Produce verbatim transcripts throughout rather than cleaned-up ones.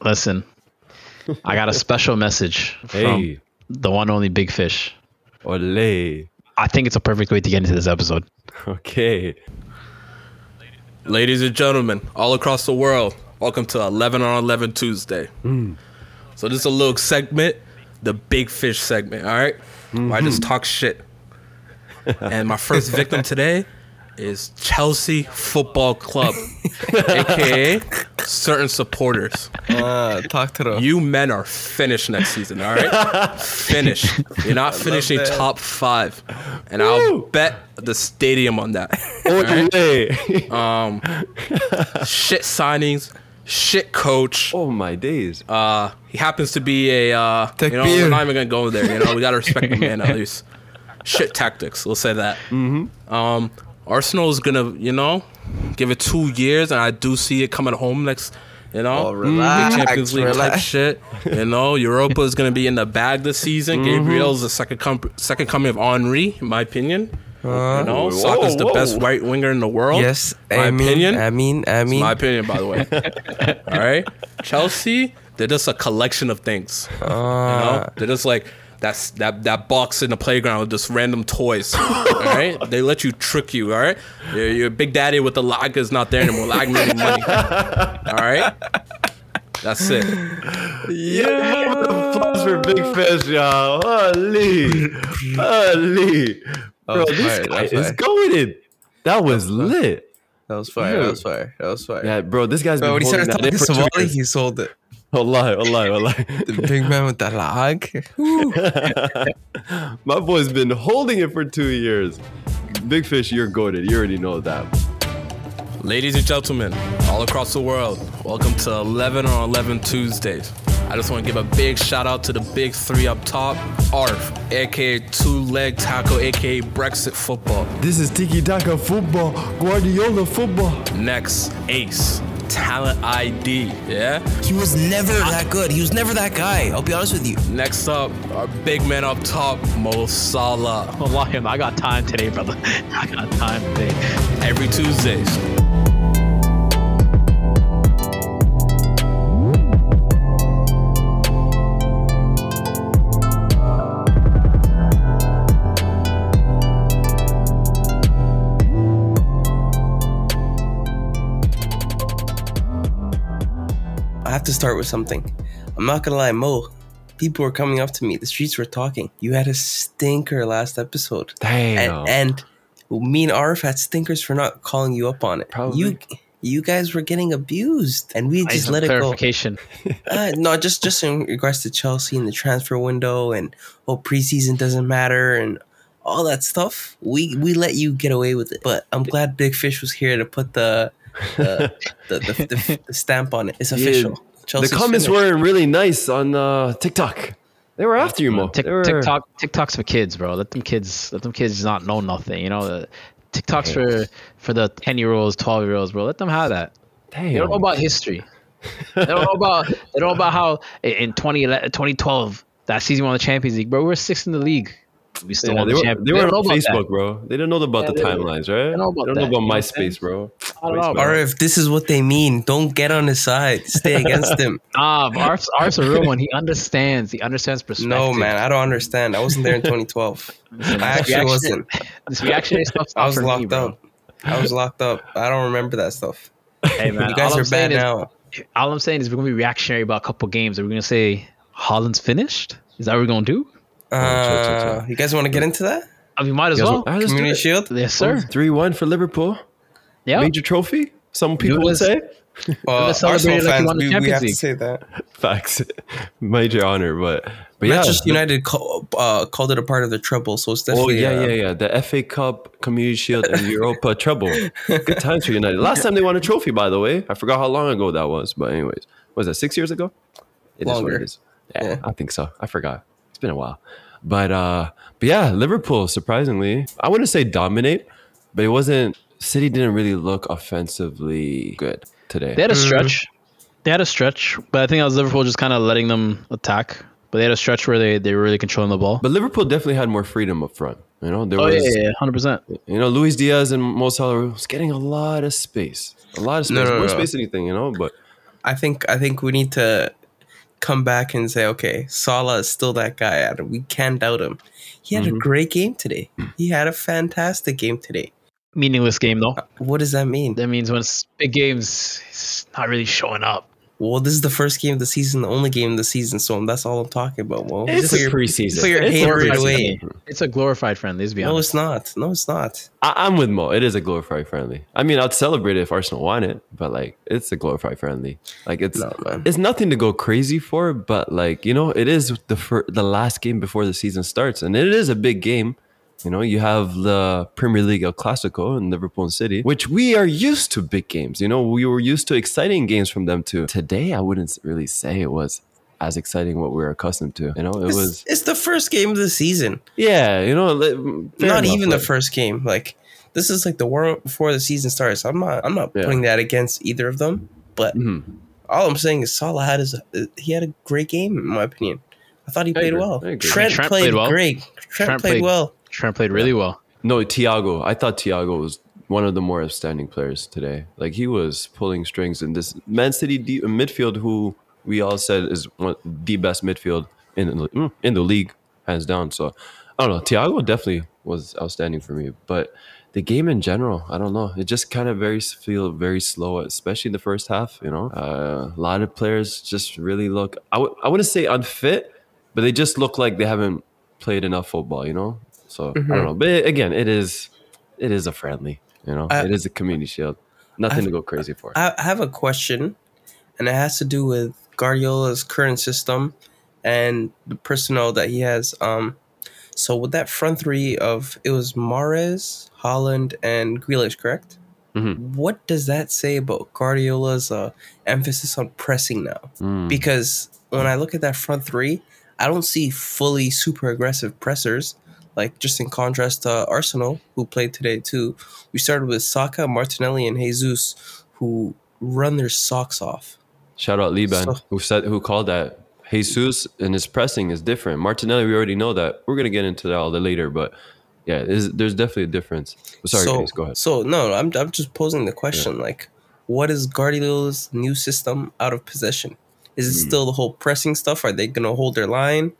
Listen, I got a special message from hey. the one only Big Fish. Olé. I think it's a perfect way to get into this episode. Okay. Ladies and gentlemen, all across the world, welcome to eleven on eleven Tuesday. Mm. So this is a little segment, the Big Fish segment, all right? Mm-hmm. Where I just talk shit. And my first victim today is Chelsea Football Club, a k a certain supporters. Uh, talk to them. You men are finished next season, all right? Finished. You're not finishing top five. And woo! I'll bet the stadium on that. Right? Um, shit signings, shit coach. Oh, my days. Uh, he happens to be a, uh, you know, we're not even going to go there. You know, we got to respect the man at least. Shit tactics, we'll say that. Mm-hmm. Um, Arsenal is gonna, you know, give it two years, and I do see it coming home next, you know, oh, relax, Champions League relax. type shit. You know, Europa is gonna be in the bag this season. Mm-hmm. Gabriel is the second com- second coming of Henry, in my opinion. Uh, you know, Saka's the best right winger in the world. Yes, my I mean, opinion. I mean, I mean, it's my opinion, by the way. All right, Chelsea, they're just a collection of things. Uh, you know, they're just like. That's that that box in the playground with just random toys, all right? They let you trick you, all right? Your, your big daddy with the lager is not there anymore. Lager money, money, all right? That's it. Yeah, applause for Big Fish, y'all. Holy, holy, bro, this fire, guy is fire. Going in. That was lit. That was fire. Dude. That was fire. That was fire. Yeah, bro, this guy's bro, been holding that in for two years. He sold it. Wallahi, wallahi, wallahi. The big man with the lag. My boy's been holding it for two years. Big Fish, you're goated. You already know that. Ladies and gentlemen, all across the world, welcome to eleven on eleven Tuesdays. I just want to give a big shout out to the big three up top. Arf, a k a two-leg tackle, a k a. Brexit football. This is tiki-taka football, Guardiola football. Next, Ace. Talent I D, yeah? He was never that good. He was never that guy. I'll be honest with you. Next up, our big man up top, Mo Salah. Oh, like him. I got time today, brother. I got time today. Every Tuesdays. I have to start with something. I'm not gonna lie, Mo. People were coming up to me. The streets were talking. You had a stinker last episode. Damn. And, and me and Arif had stinkers for not calling you up on it. Probably. You, you guys were getting abused, and we just let it go. uh, no, just just in regards to Chelsea and the transfer window, and oh, preseason doesn't matter, and all that stuff. We we let you get away with it. But I'm glad Big Fish was here to put the. the, the, the, the stamp on it. It's official. Yeah, Chelsea's the comments finished. Weren't really nice on uh, TikTok. They were after you, Mo. Tick, were... TikTok, TikTok's for kids, bro. Let them kids, let them kids not know nothing. You know, TikTok's for, for the ten-year-olds, twelve-year-olds, bro. Let them have that. Damn. They don't know about history. They don't know about. They don't know about how in twenty twelve that season we won the Champions League, bro. We were sixth in the league. We still yeah, they, were, they, they were on Facebook, that. Bro. They didn't know about yeah, the they timelines, right? They don't know about, don't know about MySpace, bro. I don't know, bro. Or if this is what they mean, don't get on his side. Stay against him. Ah, Arf's, Arf's a real one. He understands. He understands perspective. No, man, I don't understand. I wasn't there in twenty twelve. I actually reaction, wasn't. This reaction stuff's I was locked me, up. I was locked up. I don't remember that stuff. Hey, man, you guys all are I'm bad is, now. All I'm saying is we're going to be reactionary about a couple games. Are we going to say Haaland's finished? Is that what we're going to do? Uh, you guys want to get into that? I mean, might as well. Want, Community Shield? Yes, sir. three one for Liverpool. Yeah. Major trophy, some people would say. Uh, Arsenal fans, like we, we have to say that. Facts. Major honor, but... but yeah, just United call, uh, called it a part of the treble, so it's definitely... Oh, yeah, uh, yeah, yeah. The F A Cup, Community Shield, and Europa treble. Good times for United. Last time they won a trophy, by the way. I forgot how long ago that was, but anyways. Was that six years ago? It Longer. Is what it is. Yeah, yeah, I think so. I forgot. It's been a while. But uh, but yeah, Liverpool, surprisingly, I wouldn't say dominate, but it wasn't. City didn't really look offensively good today. They had a stretch. They had a stretch, but I think that was Liverpool just kind of letting them attack. But they had a stretch where they, they were really controlling the ball. But Liverpool definitely had more freedom up front. You know, there oh, was, yeah, yeah, one hundred percent. You know, Luis Diaz and Mo Salah was getting a lot of space. A lot of space. No, no, more no. space than anything, you know, but I think I think we need to come back and say, okay, Salah is still that guy. We can't doubt him. He had mm-hmm. a great game today. He had a fantastic game today. Meaningless game, though. What does that mean? That means when it's big games, it's not really showing up. Well, this is the first game of the season, the only game of the season, so that's all I'm talking about. Well, it's just a your, preseason. Put your hatred away. It's a glorified friendly, let's be honest. No, it's not. No, it's not. I, I'm with Mo. It is a glorified friendly. I mean, I'd celebrate it if Arsenal won it, but, like, it's a glorified friendly. Like, it's no, it's nothing to go crazy for, but, like, you know, it is the fir- the last game before the season starts, and it is a big game. You know, you have the Premier League El Clasico in Liverpool and City, which we are used to big games. You know, we were used to exciting games from them too. Today, I wouldn't really say it was as exciting what we're accustomed to. You know, it it's, was. It's the first game of the season. Yeah, you know, not enough, even like, the first game. Like, this is like the warm up before the season starts. I'm not. I'm not yeah. putting that against either of them. But mm-hmm. all I'm saying is Salah had his. He had a great game, in my opinion. I thought he played well. Trent, Trent played, played well. great. Trent, Trent played, played well. Trent played really well. No, Thiago. I thought Thiago was one of the more outstanding players today. Like, he was pulling strings in this Man City D- midfield, who we all said is one, the best midfield in the, in the league, hands down. So, I don't know. Thiago definitely was outstanding for me. But the game in general, I don't know. It just kind of very feel very slow, especially in the first half. You know, uh, a lot of players just really look, I, w- I wouldn't say unfit, but they just look like they haven't played enough football, you know? So mm-hmm. I don't know, but it, again, it is, it is a friendly, you know, I, it is a community shield, nothing have, to go crazy for. I have a question, and it has to do with Guardiola's current system and the personnel that he has. Um, so with that front three of it was Mahrez, Haaland, and Grealish, correct? Mm-hmm. What does that say about Guardiola's uh, emphasis on pressing now? Mm. Because when I look at that front three, I don't see fully super aggressive pressers. Like, just in contrast to Arsenal, who played today too, we started with Saka, Martinelli, and Jesus, who run their socks off. Shout out Liban, so, who said who called that. Jesus and his pressing is different. Martinelli, we already know that. We're gonna get into that all the later, but yeah, there's definitely a difference. Sorry, so, guys, go ahead. So no, I'm I'm just posing the question, yeah. like, what is Guardiola's new system out of possession? Is it mm. still the whole pressing stuff? Are they gonna hold their line?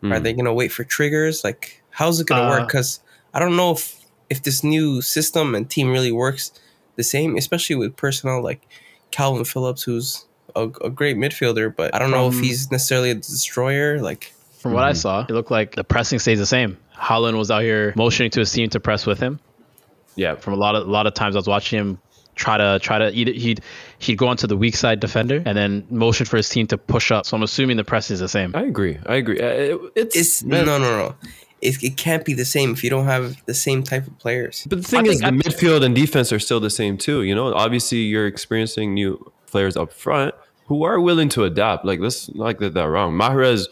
Mm. Are they gonna wait for triggers? Like, how's it going to uh, work? Because I don't know if, if this new system and team really works the same, especially with personnel like Calvin Phillips, who's a, a great midfielder, but I don't from, know if he's necessarily a destroyer. Like, from what mm-hmm. I saw, it looked like the pressing stays the same. Haaland was out here motioning to his team to press with him. Yeah, from a lot of a lot of times I was watching him try to try to eat it. He'd he'd go onto the weak side defender and then motion for his team to push up. So I'm assuming the press is the same. I agree. I agree. It, it's, it's no, no, no. It, it can't be the same if you don't have the same type of players. But the thing I is, the I, midfield and defense are still the same too. You know, obviously you're experiencing new players up front who are willing to adapt. Like, let's not get that wrong. Mahrez,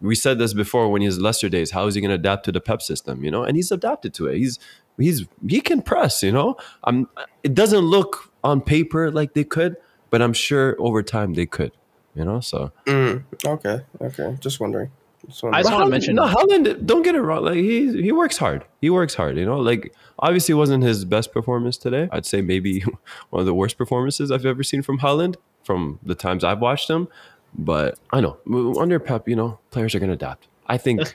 we said this before when he's Leicester days. How is he going to adapt to the Pep system? You know, and he's adapted to it. He's he's he can press. You know, I'm. It doesn't look on paper like they could, but I'm sure over time they could. You know, so mm, okay, okay, just wondering. So I just want to mention no, Haaland, don't get it wrong. Like, he he works hard. He works hard, you know. Like, obviously it wasn't his best performance today. I'd say maybe one of the worst performances I've ever seen from Haaland from the times I've watched him. But I know under Pep, you know, players are gonna adapt. I think that's,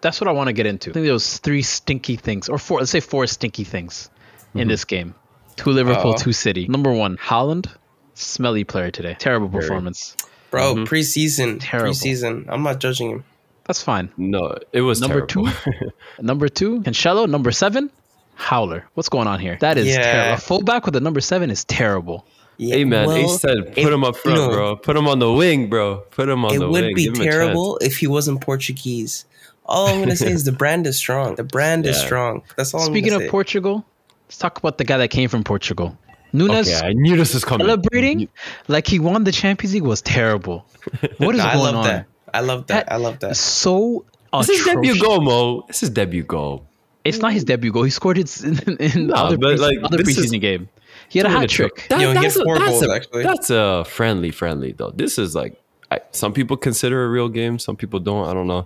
that's what I want to get into. I think there was three stinky things, or four, let's say four stinky things mm-hmm. in this game. Two Liverpool, Uh-oh. two City. Number one, Haaland, smelly player today. Terrible Very. performance. Bro, mm-hmm. preseason. Terrible. Preseason. I'm not judging him. That's fine. No, it was number terrible. two. number two, Cancelo. Number seven, Howler. What's going on here? That is yeah. terrible. A fullback with a number seven is terrible. Yeah, hey, man. Well, Ace said, put it, him up front, no. bro. Put him on the wing, bro. Put him on it the wing. It would be Give terrible if he wasn't Portuguese. All I'm going to say is the brand is strong. The brand yeah. is strong. That's all Speaking I'm Speaking of say. Portugal, let's talk about the guy that came from Portugal. Núñez okay, I knew this was coming. Celebrating like he won the Champions League was terrible. What is no, going I love on? That. I love that. that. I love that. So atrocious. This is his debut goal, Mo. This is his debut goal. It's not his debut goal. He scored it in, in no, other, pre- like, other preseason is, game. He had a hat trick. That, Yo, that's, a, four that's, goals, a, actually. that's a friendly, friendly, though. This is like, I, some people consider a real game. Some people don't. I don't know.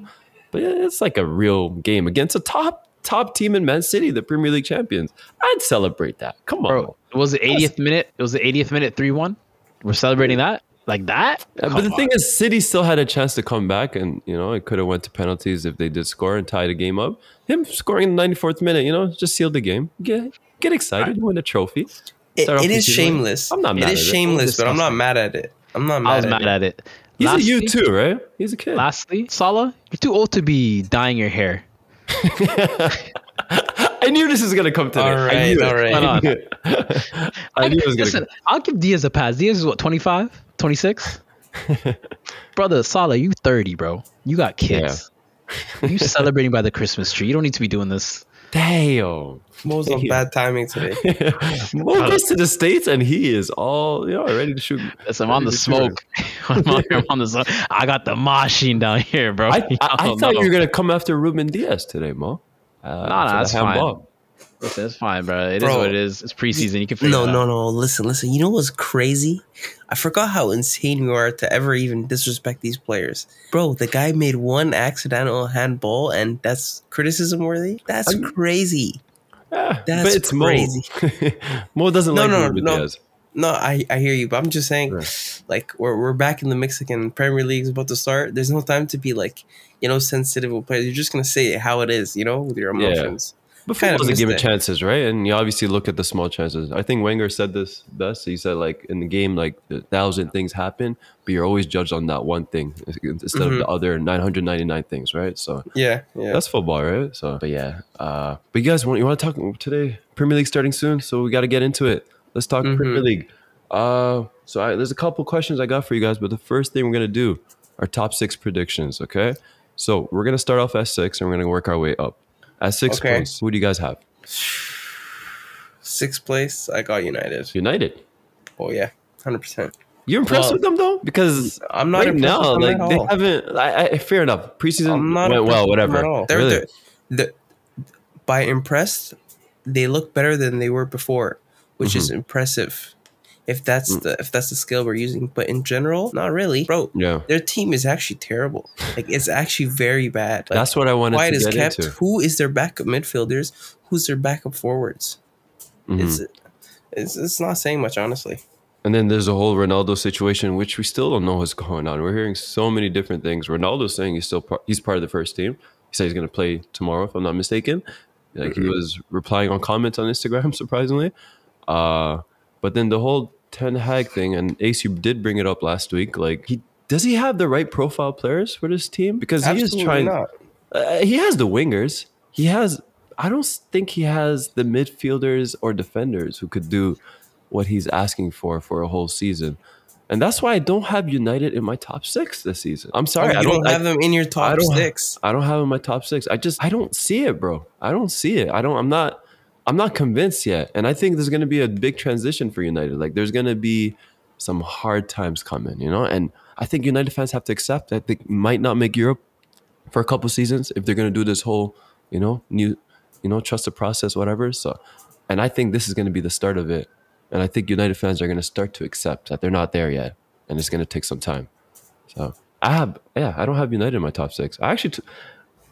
But it's like a real game against a top, top team in Man City, the Premier League champions. I'd celebrate that. Come on. Bro, it was the eightieth minute. It was the eightieth minute three one. We're celebrating that. like that. Yeah, but the on. thing is, City still had a chance to come back, and you know, it could have went to penalties if they did score and tie the game up. Him scoring in the ninety-fourth minute, you know, just sealed the game. Get get excited, right. Win a trophy. It, it is shameless. I'm not mad it is at shameless, it. but I'm not mad at it. I'm not mad. I was at mad it. at it. He's lastly, a youth too, right? He's a kid. Lastly, Salah, you're too old to be dyeing your hair. I knew this was gonna come today. All right, I knew all right. I knew it, I knew it was gonna Listen, come. I'll give Diaz a pass. Diaz is what, twenty-five, twenty-six? Brother, Salah, you thirty, bro. You got kids. Yeah. You celebrating by the Christmas tree. You don't need to be doing this. Damn. Mo's on bad timing today. Mo goes to the States and he is all, you know, ready to shoot. Yes, I'm on the smoke. I'm on, I'm on the smoke. I got the machine down here, bro. I, I, I thought know. you were going to come after Ruben Diaz today, Mo. Uh, no, no, that's fine. Listen, that's fine, bro. It bro, is what it is. It's preseason. You can figure no, it out. No, no, no. Listen, listen. You know what's crazy? I forgot how insane we are to ever even disrespect these players. Bro, the guy made one accidental handball, and that's criticism worthy? That's I'm, crazy. Yeah, that's but it's crazy. Mo, Mo doesn't no, like no, Ruben no, Diaz. No, I, I hear you, but I'm just saying, right. like, we're we're back in the Mexican Premier League is about to start. There's no time to be, like, you know, sensitive with players. You're just going to say how it is, you know, with your emotions. Yeah. But football doesn't give it chances, right? And you obviously look at the small chances. I think Wenger said this best. He said, like, in the game, like, a thousand things happen, but you're always judged on that one thing instead mm-hmm. of the other nine hundred ninety-nine things, right? So yeah, yeah. That's football, right? So, but yeah. Uh, but you guys, want, you want to talk today? Premier League starting soon, so we got to get into it. Let's talk mm-hmm. Premier League. Uh, so I, there's a couple questions I got for you guys, but the first thing we're going to do are top six predictions, okay? So we're going to start off at six, and we're going to work our way up. At six okay. points, who do you guys have? Sixth place, I got United. United? Oh, yeah, one hundred percent. You're impressed well, with them, though? Because I'm not right impressed now, with them like, at all. They haven't, I, I, fair enough. Preseason went well, whatever. They're, really? they're, they're, by impressed, they look better than they were before, which mm-hmm. is impressive. If that's mm. the if that's the scale we're using, but in general, not really, bro. Yeah. Their team is actually terrible. Like it's actually very bad. Like, that's what I wanted White to get kept. into. Who is their backup midfielders? Who's their backup forwards? Mm-hmm. It's, it's it's not saying much, honestly. And then there's the whole Ronaldo situation, which we still don't know what's going on. We're hearing so many different things. Ronaldo's saying he's still part, he's part of the first team. He said he's going to play tomorrow, if I'm not mistaken. Like mm-hmm. he was replying on comments on Instagram, surprisingly. Uh, but then the whole Ten Hag thing, and Ace, you did bring it up last week. Like, he does he have the right profile players for this team? Because he Absolutely is trying. Not. Uh, he has the wingers. He has. I don't think he has the midfielders or defenders who could do what he's asking for for a whole season. And that's why I don't have United in my top six this season. I'm sorry. You I don't, don't have I, them in your top I six. Ha- I don't have them in my top six. I just I don't see it, bro. I don't see it. I don't. I'm not. I'm not convinced yet. And I think there's going to be a big transition for United. Like, there's going to be some hard times coming, you know? And I think United fans have to accept that they might not make Europe for a couple seasons if they're going to do this whole, you know, new, you know, trust the process, whatever. So, and I think this is going to be the start of it. And I think United fans are going to start to accept that they're not there yet. And it's going to take some time. So, I have, yeah, I don't have United in my top six. I actually, t-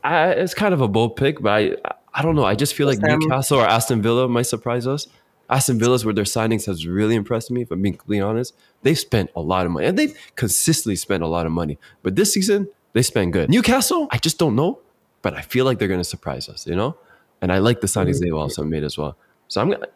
I, it's kind of a bold pick, but I, I I don't know. I just feel like Newcastle or Aston Villa might surprise us. Aston Villa's where their signings has really impressed me, if I'm being completely honest. They've spent a lot of money. And they've consistently spent a lot of money. But this season, they spent good. Newcastle, I just don't know. But I feel like they're going to surprise us, you know? And I like the signings they've also made as well. So I'm going to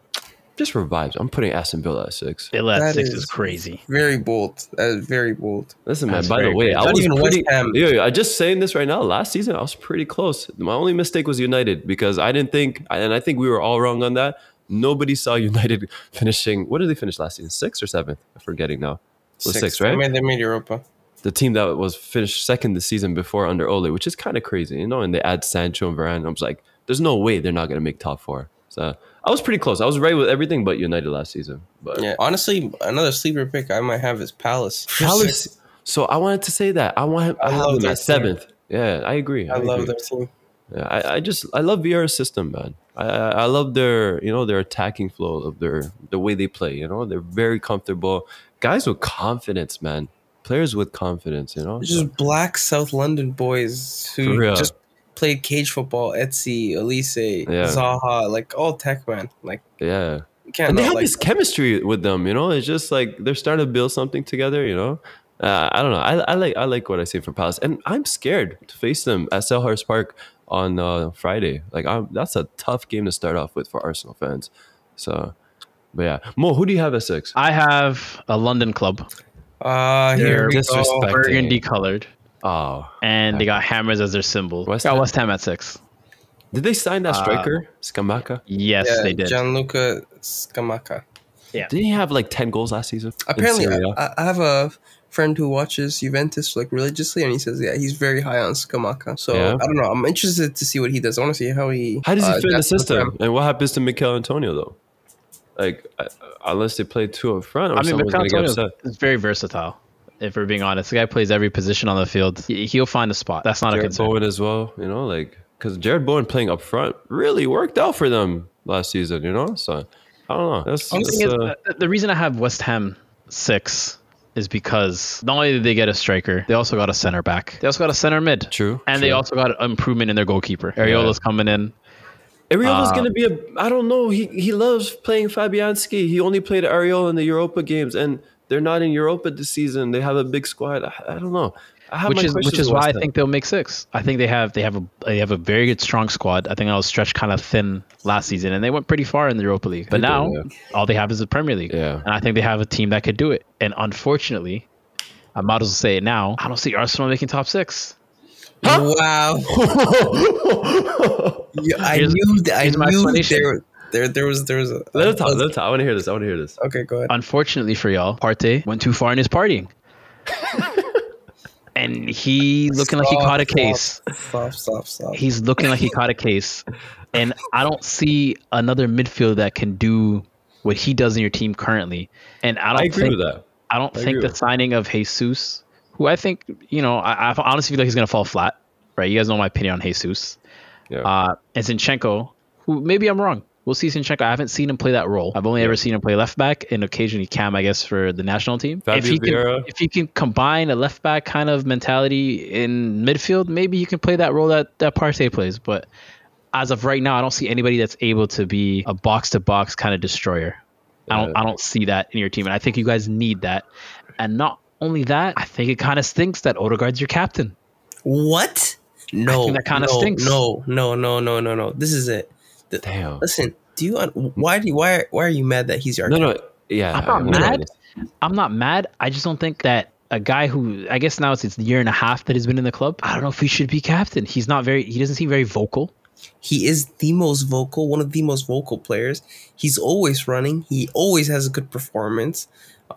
just revive. I'm putting Aston Villa at six. Villa at that six is, is crazy. Very bold. That is very bold. Listen, man, by the way, I was pretty, yo, I just saying this right now. Last season, I was pretty close. My only mistake was United because I didn't think, and I think we were all wrong on that. Nobody saw United finishing. What did they finish last season? Sixth or seventh? I'm forgetting now. It was six, right? I mean, they made Europa. The team that was finished second the season before under Ole, which is kind of crazy, you know, and they add Sancho and Varane. I was like, there's no way they're not going to make top four. So I was pretty close. I was right with everything but United last season. But yeah, honestly, another sleeper pick I might have is Palace. Palace. So I wanted to say that. I want him, I, I love him at seventh. Yeah, I agree. I, I love agree. that team. Yeah, I, I just I love Vieira's system, man. I, I I love their you know their attacking flow of their the way they play. You know, they're very comfortable. Guys with confidence, man. Players with confidence. You know, just so. black South London boys who just. played cage football, Etsy, Elise, yeah. Zaha, like all tech, man. Like, yeah, can't. And they have like this that. chemistry with them, you know. It's just like they're starting to build something together, you know. Uh, I don't know. I, I like I like what I see from Palace, and I'm scared to face them at Selhurst Park on uh, Friday. Like, I'm, that's a tough game to start off with for Arsenal fans. So, but yeah, Mo, who do you have at six? I have a London club. Uh, They're here we go. Burgundy colored. Oh, and heck. They got hammers as their symbol. West Ham. Got West Ham at six. Did they sign that striker, uh, Scamacca? Yes, yeah, they did. Gianluca Scamacca. Yeah. Did he have like ten goals last season? Apparently, I, I have a friend who watches Juventus like religiously, and he says, yeah, he's very high on Scamacca. So yeah. I don't know. I'm interested to see what he does. I want to see how he. How does he uh, fit in the system? And what happens to Mikel Antonio though? Like, uh, unless they play two up front, or I mean, someone's going to get upset. It's very versatile. If we're being honest, the guy plays every position on the field. He, he'll find a spot. That's not Jared a concern. Bowen as well, you know, like. Because Jared Bowen playing up front really worked out for them last season, you know? So, I don't know. That's, that's, uh, is, the reason I have West Ham six is because not only did they get a striker, they also got a center back. They also got a center mid. True. And true. They also got an improvement in their goalkeeper. Ariola's yeah. coming in. Ariola's um, going to be a... I don't know. He he loves playing Fabianski. He only played Ariola in the Europa games, and they're not in Europa this season. They have a big squad. I, I don't know. Which is which is why I think they'll make six. I think they have they have a they have a very good strong squad. I think I was stretched kind of thin last season, and they went pretty far in the Europa League. But now all they have is the Premier League, yeah. and I think they have a team that could do it. And unfortunately, I might as well say it now. I don't see Arsenal making top six. Huh? Wow! yeah, I here's, knew that. I knew there, there there was there was. A, let us talk. Let us talk. I want to hear this. I want to hear this. Okay, go ahead. Unfortunately for y'all, Partey went too far in his partying. And he looking stop, like he caught a case. Stop, stop, stop. He's looking like he caught a case. And I don't see another midfielder that can do what he does in your team currently. And I don't I agree think, with that. I don't I think the signing of Jesus, who I think, you know, I, I honestly feel like he's going to fall flat, right? You guys know my opinion on Jesus. Yeah. Uh, and Zinchenko, who maybe I'm wrong. We'll see Zinchenko. I haven't seen him play that role. I've only yeah. ever seen him play left back and occasionally Cam, I guess, for the national team. Fabio if he Vieira. Can, if he can combine a left back kind of mentality in midfield, maybe you can play that role that that Partey plays. But as of right now, I don't see anybody that's able to be a box to box kind of destroyer. Yeah. I don't. I don't see that in your team, and I think you guys need that. And not only that, I think it kind of stinks that Odegaard's your captain. What? No. I think that kind of no, stinks. No. No. No. No. No. No. This is it. The, Damn. Listen, do you why do you, why why are you mad that he's your no captain? no yeah I'm not I'm mad not I'm not mad I just don't think that a guy who I guess now it's it's the year and a half that he's been in the club, I don't know if he should be captain. He's not very he doesn't seem very vocal. He is the most vocal, one of the most vocal players. He's always running. He always has a good performance.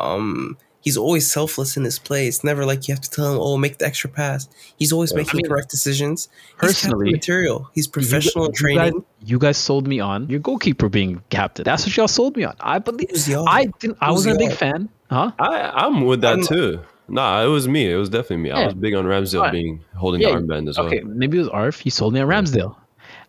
Um, he's always selfless in his play. It's never like you have to tell him, oh, make the extra pass. He's always yeah. making I mean, correct decisions. Personally, he's material. He's professional you, training. You guys, you guys sold me on your goalkeeper being captain. That's what y'all sold me on. I believe I didn't. I wasn't a big fan. Huh? I, I'm with that I'm, too. Nah, it was me. It was definitely me. Yeah. I was big on Ramsdale right. being holding yeah. the armband as well. Okay, maybe it was Arf. He sold me on Ramsdale.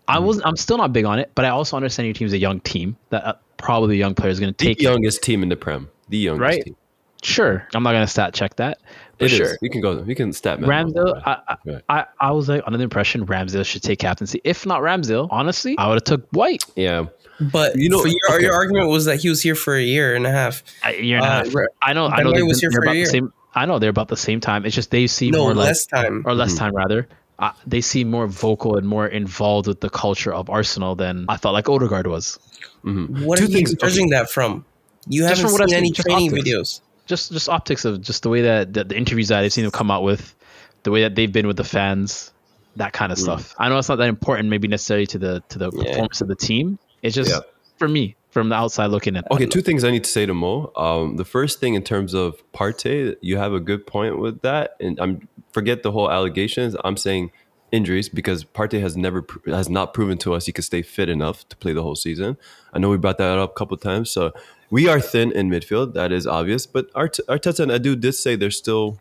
I wasn't. I'm still not big on it, but I also understand your team's a young team. That uh, probably young players going to take the youngest it. team in the Prem. The youngest right? team. Sure, I'm not gonna stat check that. But it sure, is. You can go. You can stat. Ramsdale, I, right. I, I was like under the impression Ramsdale should take captaincy. If not Ramsdale, honestly, I would have took White. Yeah, but you know, so your, okay. your argument was that he was here for a year and a half. A year and a half. Uh, I know. I know. They was here for a year. Same, I know they're about the same time. It's just they seem no, more less like, time or less mm-hmm. time rather. Uh, they seem more vocal and more involved with the culture of Arsenal than I thought. Like Odegaard was. Mm-hmm. What Two are you judging that from? You haven't seen, seen any training videos. Just just optics of just the way that, that the interviews that I've seen them come out with, the way that they've been with the fans, that kind of mm. stuff. I know it's not that important maybe necessarily to the to the yeah. performance of the team. It's just, yeah. for me, from the outside looking in. Okay, two know. things I need to say to Mo. Um, the first thing in terms of Partey, you have a good point with that. And I'm forget the whole allegations. I'm saying injuries because Partey has, never, has not proven to us he could stay fit enough to play the whole season. I know we brought that up a couple of times, so... We are thin in midfield. That is obvious. But Art- Arteta and Adu did say they're still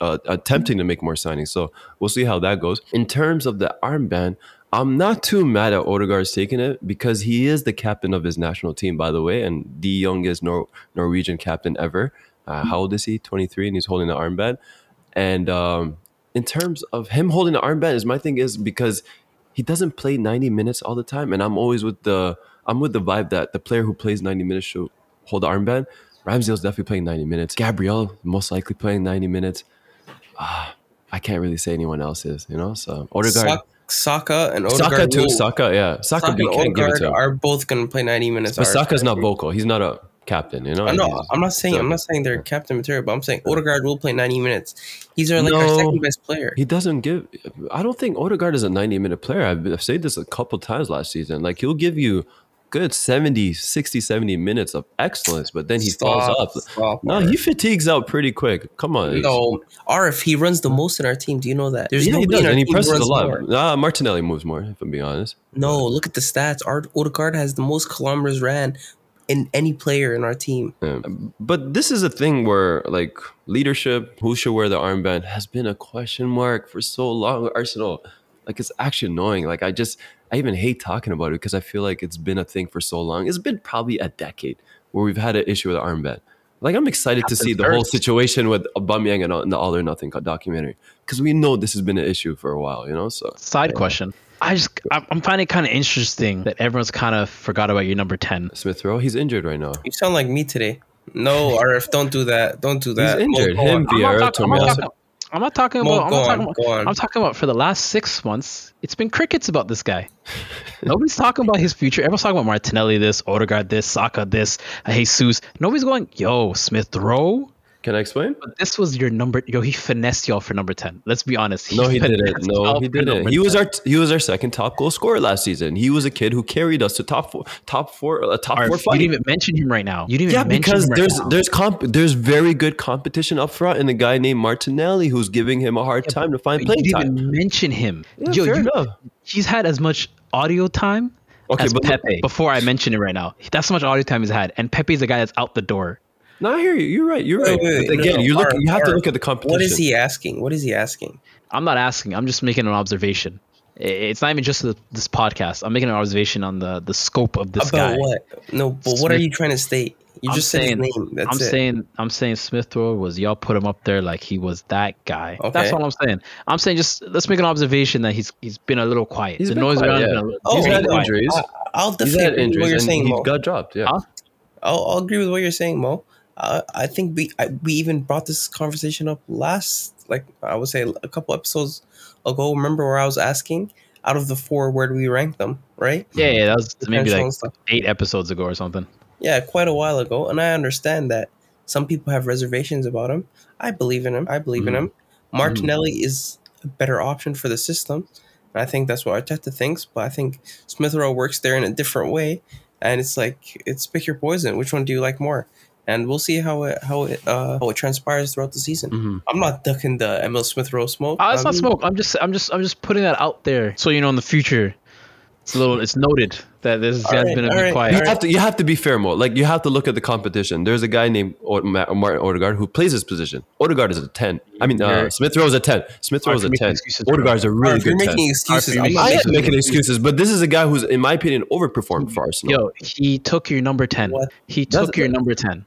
uh, attempting to make more signings. So we'll see how that goes. In terms of the armband, I'm not too mad at Odegaard's taking it because he is the captain of his national team, by the way, and the youngest Nor- Norwegian captain ever. Uh, how old is he? twenty-three, and he's holding the armband. And um, in terms of him holding the armband, is my thing is because he doesn't play ninety minutes all the time, and I'm always with the – I'm with the vibe that the player who plays ninety minutes should hold the armband. Ramsdale's definitely playing ninety minutes. Gabriel most likely playing ninety minutes. Uh, I can't really say anyone else is, you know? So Odegaard. Saka and Odegaard. Saka too. Will, Saka, yeah. Saka, Saka and can't give it to him. Are both going to play ninety minutes. But Saka's not vocal. He's not a captain, you know? I know. I'm not saying so, I'm not saying they're captain material, but I'm saying Odegaard will play ninety minutes. He's our, like, no, our second best player. He doesn't give. I don't think Odegaard is a ninety minute player. I've, I've said this a couple times last season. Like, he'll give you good seventy, sixty, seventy minutes of excellence, but then he stop, falls off. Stop, no, he fatigues out pretty quick. Come on. No, Arif, he runs the most in our team. Do you know that? There's yeah, no he does, and he presses a lot. More. Nah, Martinelli moves more, if I'm being honest. No, look at the stats. Our Odegaard has the most kilometers ran in any player in our team. Yeah. But this is a thing where, like, leadership, who should wear the armband, has been a question mark for so long with Arsenal. Like, it's actually annoying. Like, I just... I even hate talking about it because I feel like it's been a thing for so long. It's been probably a decade where we've had an issue with the armband. Like, I'm excited That's to see the earth. whole situation with Aubameyang and, and the All or Nothing documentary because we know this has been an issue for a while, you know? So Side yeah. question. I just, I'm finding it kind of interesting that everyone's kind of forgot about your number ten. Smith Rowe, he's injured right now. You sound like me today. No, R F, don't do that. Don't do that. He's injured. Go Him, Vieira, Tomiyasu. I'm not talking about. I'm, not talking on, about I'm talking about for the last six months. It's been crickets about this guy. Nobody's talking about his future. Everyone's talking about Martinelli this, Odegaard this, Saka this, Jesus. Nobody's going, yo, Smith Rowe. Can I explain? But this was your number. Yo, he finessed y'all for number ten. Let's be honest. He no, he didn't. No, he didn't. He was ten. our he was our second top goal scorer last season. He was a kid who carried us to top four, top four, a uh, top Arf, four fight. You didn't even mention him right now. You didn't yeah, even mention him right there's, now. Yeah, because there's comp, there's very good competition up front, and a guy named Martinelli who's giving him a hard yeah, time but, to find playing time. You didn't even mention him. Yeah, yo, fair you, enough. He's had as much audio time okay, as but Pepe look, before I mention it right now. That's how much audio time he's had, and Pepe's the guy that's out the door. No, I hear you. You're right. You're right. Wait, wait, wait, again, no, you look. Arf, you have Arf. to look at the competition. What is he asking? What is he asking? I'm not asking. I'm just making an observation. It's not even just the, this podcast. I'm making an observation on the, the scope of this About guy. About what? No, but Smith, what are you trying to state? You I'm just saying. Said his name. That's I'm it. saying. I'm saying Smith Rowe was y'all put him up there like he was that guy. Okay. That's all I'm saying. I'm saying just let's make an observation that he's he's been a little quiet. He's the been noise quiet, around yeah. him. Oh, he's, he's had injuries. I, I'll defend what you're saying. He got dropped. Yeah. I'll, I'll agree with what you're saying, Mo. Uh, I think we I, we even brought this conversation up last, like I would say a couple episodes ago. Remember where I was asking, out of the four, where do we rank them, right? Yeah, yeah, that was maybe like eight episodes ago or something. Yeah, quite a while ago. And I understand that some people have reservations about him. I believe in him. I believe mm. in him. Martinelli mm. is a better option for the system. And I think that's what Arteta thinks. But I think Smith Rowe works there in a different way. And it's like, it's pick your poison. Which one do you like more? And we'll see how it how it uh, how it transpires throughout the season. Mm-hmm. I'm not ducking the Emil Smith Rowe smoke. Oh, it's um, not smoke. I'm just I'm just I'm just putting that out there. So you know, in the future, it's a little it's noted that this has right, been a bit right, quiet. You right. have to you have to be fair, Mo. Like you have to look at the competition. There's a guy named o- Martin Odegaard who plays his position. Odegaard is a ten. I mean, uh, yeah. Smith Rowe's a ten. Smith Rowe's a ten. Odegaard's a really Arf, good. You're making ten. Excuses. Arf, I am making excuses, but this is a guy who's, in my opinion, overperformed for Arsenal. Yo, he took your number ten. What? He took That's your it. number ten.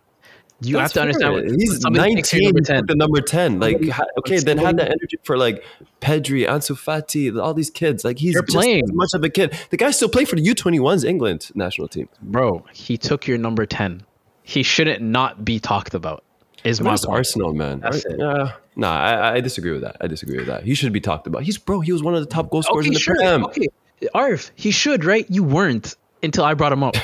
You That's have to fair. understand. He's nineteen. Number ten. The number ten. Like, okay, then had the energy for like Pedri, Ansu Fati, all these kids. Like, he's You're playing as much of a kid. The guy's still playing for the U twenty-one's England national team. Bro, he took your number ten. He shouldn't not be talked about. Is my Arsenal man? That's it. Uh, nah, I, I disagree with that. I disagree with that. He should be talked about. He's bro. He was one of the top goal scorers okay, in the sure. Prem. Okay, Arf, he should right. You weren't until I brought him up.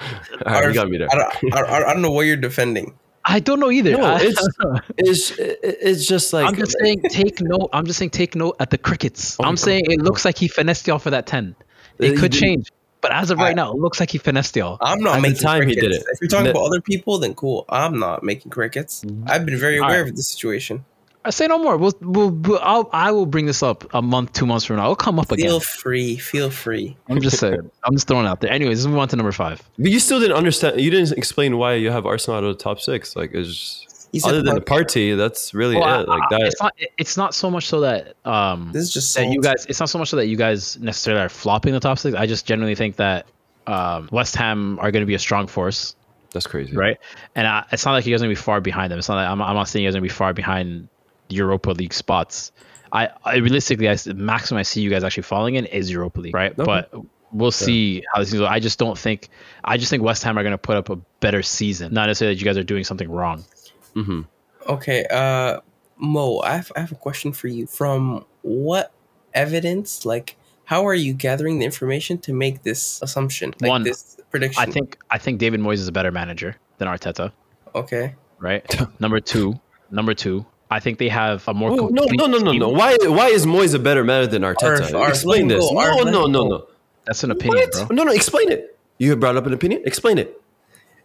Right, Arf, you got me there. I don't, I don't know what you're defending. I don't know either. No, it's, it's it's just like I'm just saying take note. I'm just saying take note at the crickets. Oh, I'm saying God. It looks like he finessed y'all for that ten. It, it could change, but as of right I, now, it looks like he finessed y'all. I'm not as making time crickets. He did it. If you're talking the, about other people, then cool. I'm not making crickets. I've been very aware right. of the situation. I say no more. We'll, we'll, we'll I'll, I will bring this up a month, two months from now. It'll come up again. Feel free. Feel free. I'm just saying. I'm just throwing it out there. Anyways, let's move on to number five. But you still didn't understand. You didn't explain why you have Arsenal out of the top six. Like, it's just, other than the party, that's really well, it. Like that. It's not. It's not so much so that um. This is just so that you guys. It's not so much so that you guys necessarily are flopping the top six. I just generally think that um, West Ham are going to be a strong force. That's crazy, right? And I, it's not like you guys are going to be far behind them. It's not. Like, I'm, I'm not saying you guys are going to be far behind Europa League spots. I, I realistically, I maximum I see you guys actually falling in is Europa League, right? Okay. But we'll so. see how this goes. I just don't think. I just think West Ham are going to put up a better season. Not necessarily that you guys are doing something wrong. Mm-hmm. Okay, uh, Mo, I have, I have a question for you. From what evidence, like, how are you gathering the information to make this assumption, like One, this prediction? I think I think David Moyes is a better manager than Arteta. Okay. Right. number two. Number two. I think they have a more. Ooh, no, no, no, no, no. Why? Why is Moyes a better manager than Arteta? Our, our Explain this. Go, no, no, no, no. That's an opinion, what? bro. No, no. Explain it. You have brought up an opinion. Explain it.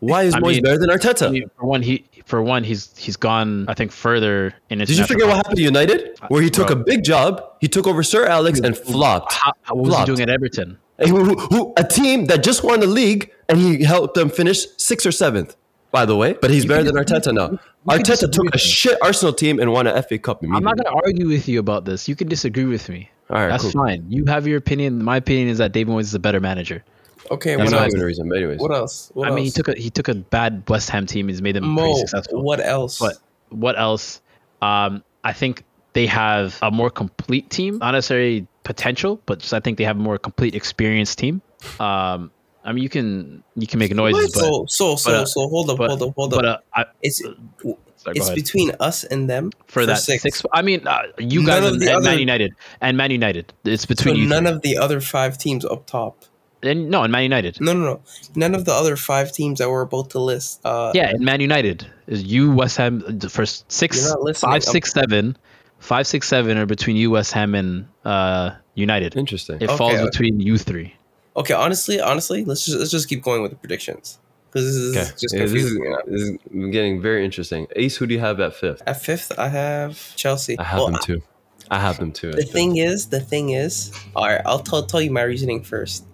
Why is I Moyes mean, better than Arteta? He, for one, he for one, he's he's gone. I think further in his. Did you forget what happened to United, where he took bro. a big job? He took over Sir Alex and flopped. How, how what flopped. was he doing at Everton? Who, who, a team that just won the league, and he helped them finish sixth or seventh. By the way, but he's better than Arteta now. Arteta took a shit Arsenal team and won an F A Cup. I'm not going to argue with you about this. You can disagree with me. All right, that's cool. fine. You have your opinion. My opinion is that David Moyes is a better manager. Okay, that's not even a reason. But anyways, what else? What I else? mean, he took a he took a bad West Ham team. He's made them Mo, pretty successful. What else? But what else? Um, I think they have a more complete team. Not necessarily potential, but just I think they have a more complete, experienced team. Um. I mean, you can you can make noises, but so so so, but, uh, so hold up, but, hold up, hold up. But, uh, I, it's sorry, it's between us and them for, for that six. six. I mean, uh, you none guys and, other, and Man United and Man United. It's between so you none three. of the other five teams up top. And no, and Man United. No, no, no. None of the other five teams that we're about to list. Uh, yeah, and Man United is you, West Ham for six, five, six, seven. Five, six, seven are between you, West Ham, and uh, United. Interesting. It okay, falls okay. between you three. Okay, honestly, honestly, let's just let's just keep going with the predictions because this is okay. just confusing yeah, this, is, this is getting very interesting. Ace, who do you have at fifth? At fifth, I have Chelsea. I have well, them too. I have them too. The thing fifth. is, the thing is, all right, I'll t- tell you my reasoning first.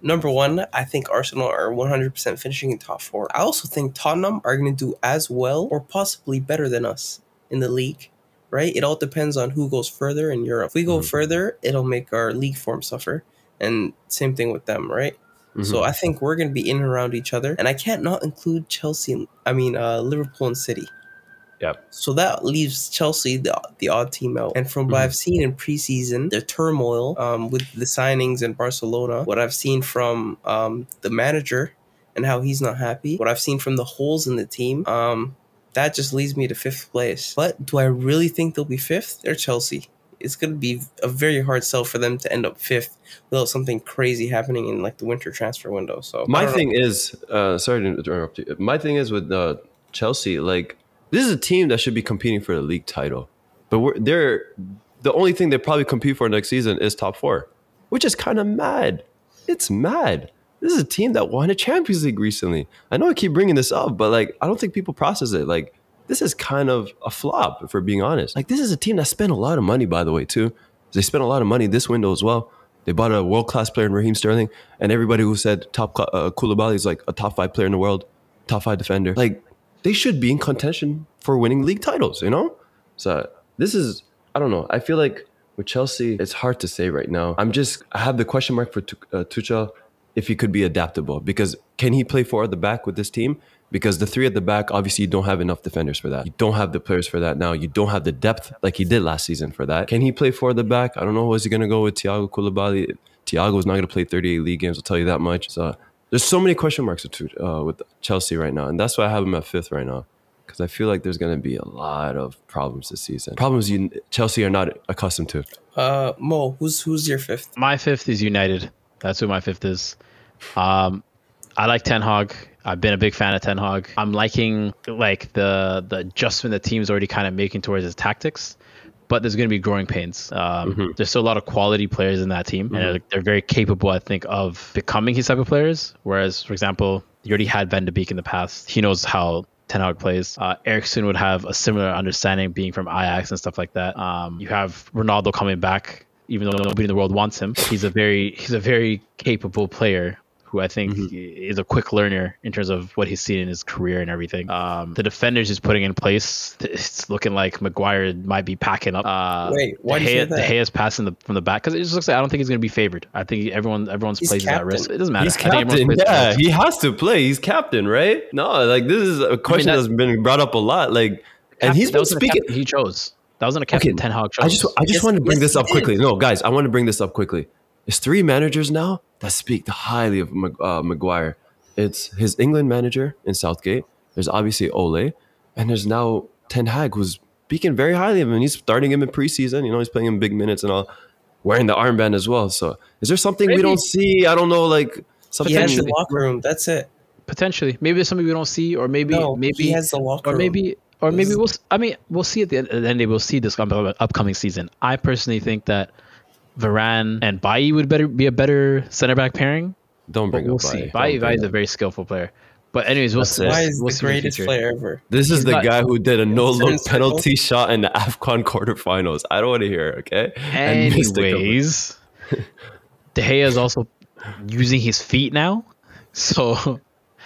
Number one, I think Arsenal are one hundred percent finishing in top four. I also think Tottenham are going to do as well or possibly better than us in the league. Right? It all depends on who goes further in Europe. If we go mm-hmm. further, it'll make our league form suffer. And same thing with them, right? Mm-hmm. So I think we're going to be in and around each other. And I can't not include Chelsea, and, I mean, uh, Liverpool and City. Yep. So that leaves Chelsea, the, the odd team out. And from mm-hmm. what I've seen in preseason, the turmoil um, with the signings in Barcelona, what I've seen from um, the manager and how he's not happy, what I've seen from the holes in the team, um, that just leads me to fifth place. But do I really think they'll be fifth? They're Chelsea. It's going to be a very hard sell for them to end up fifth without something crazy happening in like the winter transfer window. So my thing know. is, uh, sorry to interrupt you. My thing is with uh, Chelsea, like this is a team that should be competing for the league title, but we're, they're the only thing they probably compete for next season is top four, which is kind of mad. It's mad. This is a team that won a Champions League recently. I know I keep bringing this up, but like I don't think people process it. Like, this is kind of a flop, if we're being honest. Like, this is a team that spent a lot of money, by the way, too. They spent a lot of money this window as well. They bought a world-class player in Raheem Sterling, and everybody who said top uh, Koulibaly is like a top five player in the world, top five defender. Like, they should be in contention for winning league titles, you know? So this is, I don't know. I feel like with Chelsea, it's hard to say right now. I'm just, I have the question mark for uh, Tuchel if he could be adaptable, because can he play four at the back with this team? Because the three at the back, obviously, you don't have enough defenders for that. You don't have the players for that now. You don't have the depth like he did last season for that. Can he play four at the back? I don't know. Is he going to go with Thiago Koulibaly? Thiago's not going to play thirty-eight league games. I'll tell you that much. So there's so many question marks with, uh, with Chelsea right now. And that's why I have him at fifth right now. Because I feel like there's going to be a lot of problems this season. Problems you, Chelsea are not accustomed to. Uh, Mo, who's who's your fifth? My fifth is United. That's who my fifth is. Um, I like Ten Hag. I've been a big fan of Ten Hag. I'm liking like the the adjustment the team's already kind of making towards his tactics, but there's going to be growing pains. Um, mm-hmm. There's still a lot of quality players in that team, mm-hmm. and they're, they're very capable, I think, of becoming his type of players. Whereas, for example, you already had Van de Beek in the past. He knows how Ten Hag plays. Uh, Eriksen would have a similar understanding, being from Ajax and stuff like that. Um, you have Ronaldo coming back, even though nobody in the world wants him. He's a very he's a very capable player, who I think mm-hmm. is a quick learner in terms of what he's seen in his career and everything. Um, the defenders he's putting in place, it's looking like Maguire might be packing up. Uh, Wait, why De Gea, De Gea is passing the, from the back because it just looks like I don't think he's going to be favored. I think everyone everyone's he's plays is at risk. It doesn't matter. He's captain. Yeah, he has to play. He's captain, right? No, like this is a question I mean, that's, that's been brought up a lot. Like, captain, and he's been speaking. He chose. That wasn't a captain. Okay. Ten Hag chose. I just I just yes, want to bring yes, this up quickly. No, guys, I want to bring this up quickly. It's three managers now that speak highly of uh, Maguire. It's his England manager in Southgate. There's obviously Ole. And there's now Ten Hag, who's speaking very highly of him. He's starting him in preseason. You know, he's playing him big minutes and all, wearing the armband as well. So is there something Maybe. we don't see? I don't know, like something. He has the locker room. That's it. Potentially, maybe there's something we don't see, or maybe no, maybe he has the locker or maybe or maybe we'll. I mean, we'll see at the end. At the end, we'll see this upcoming season. I personally think that Varane and Bailly would better be a better center back pairing. Don't bring we'll up Bailly. Bailly, Bailly is a very skillful player. But anyways, we'll see. Why is we'll the greatest the player ever? This He's is the guy who did a no-look penalty shot in the AFCON quarterfinals. I don't want to hear, okay? Anyways, De Gea is also using his feet now, so.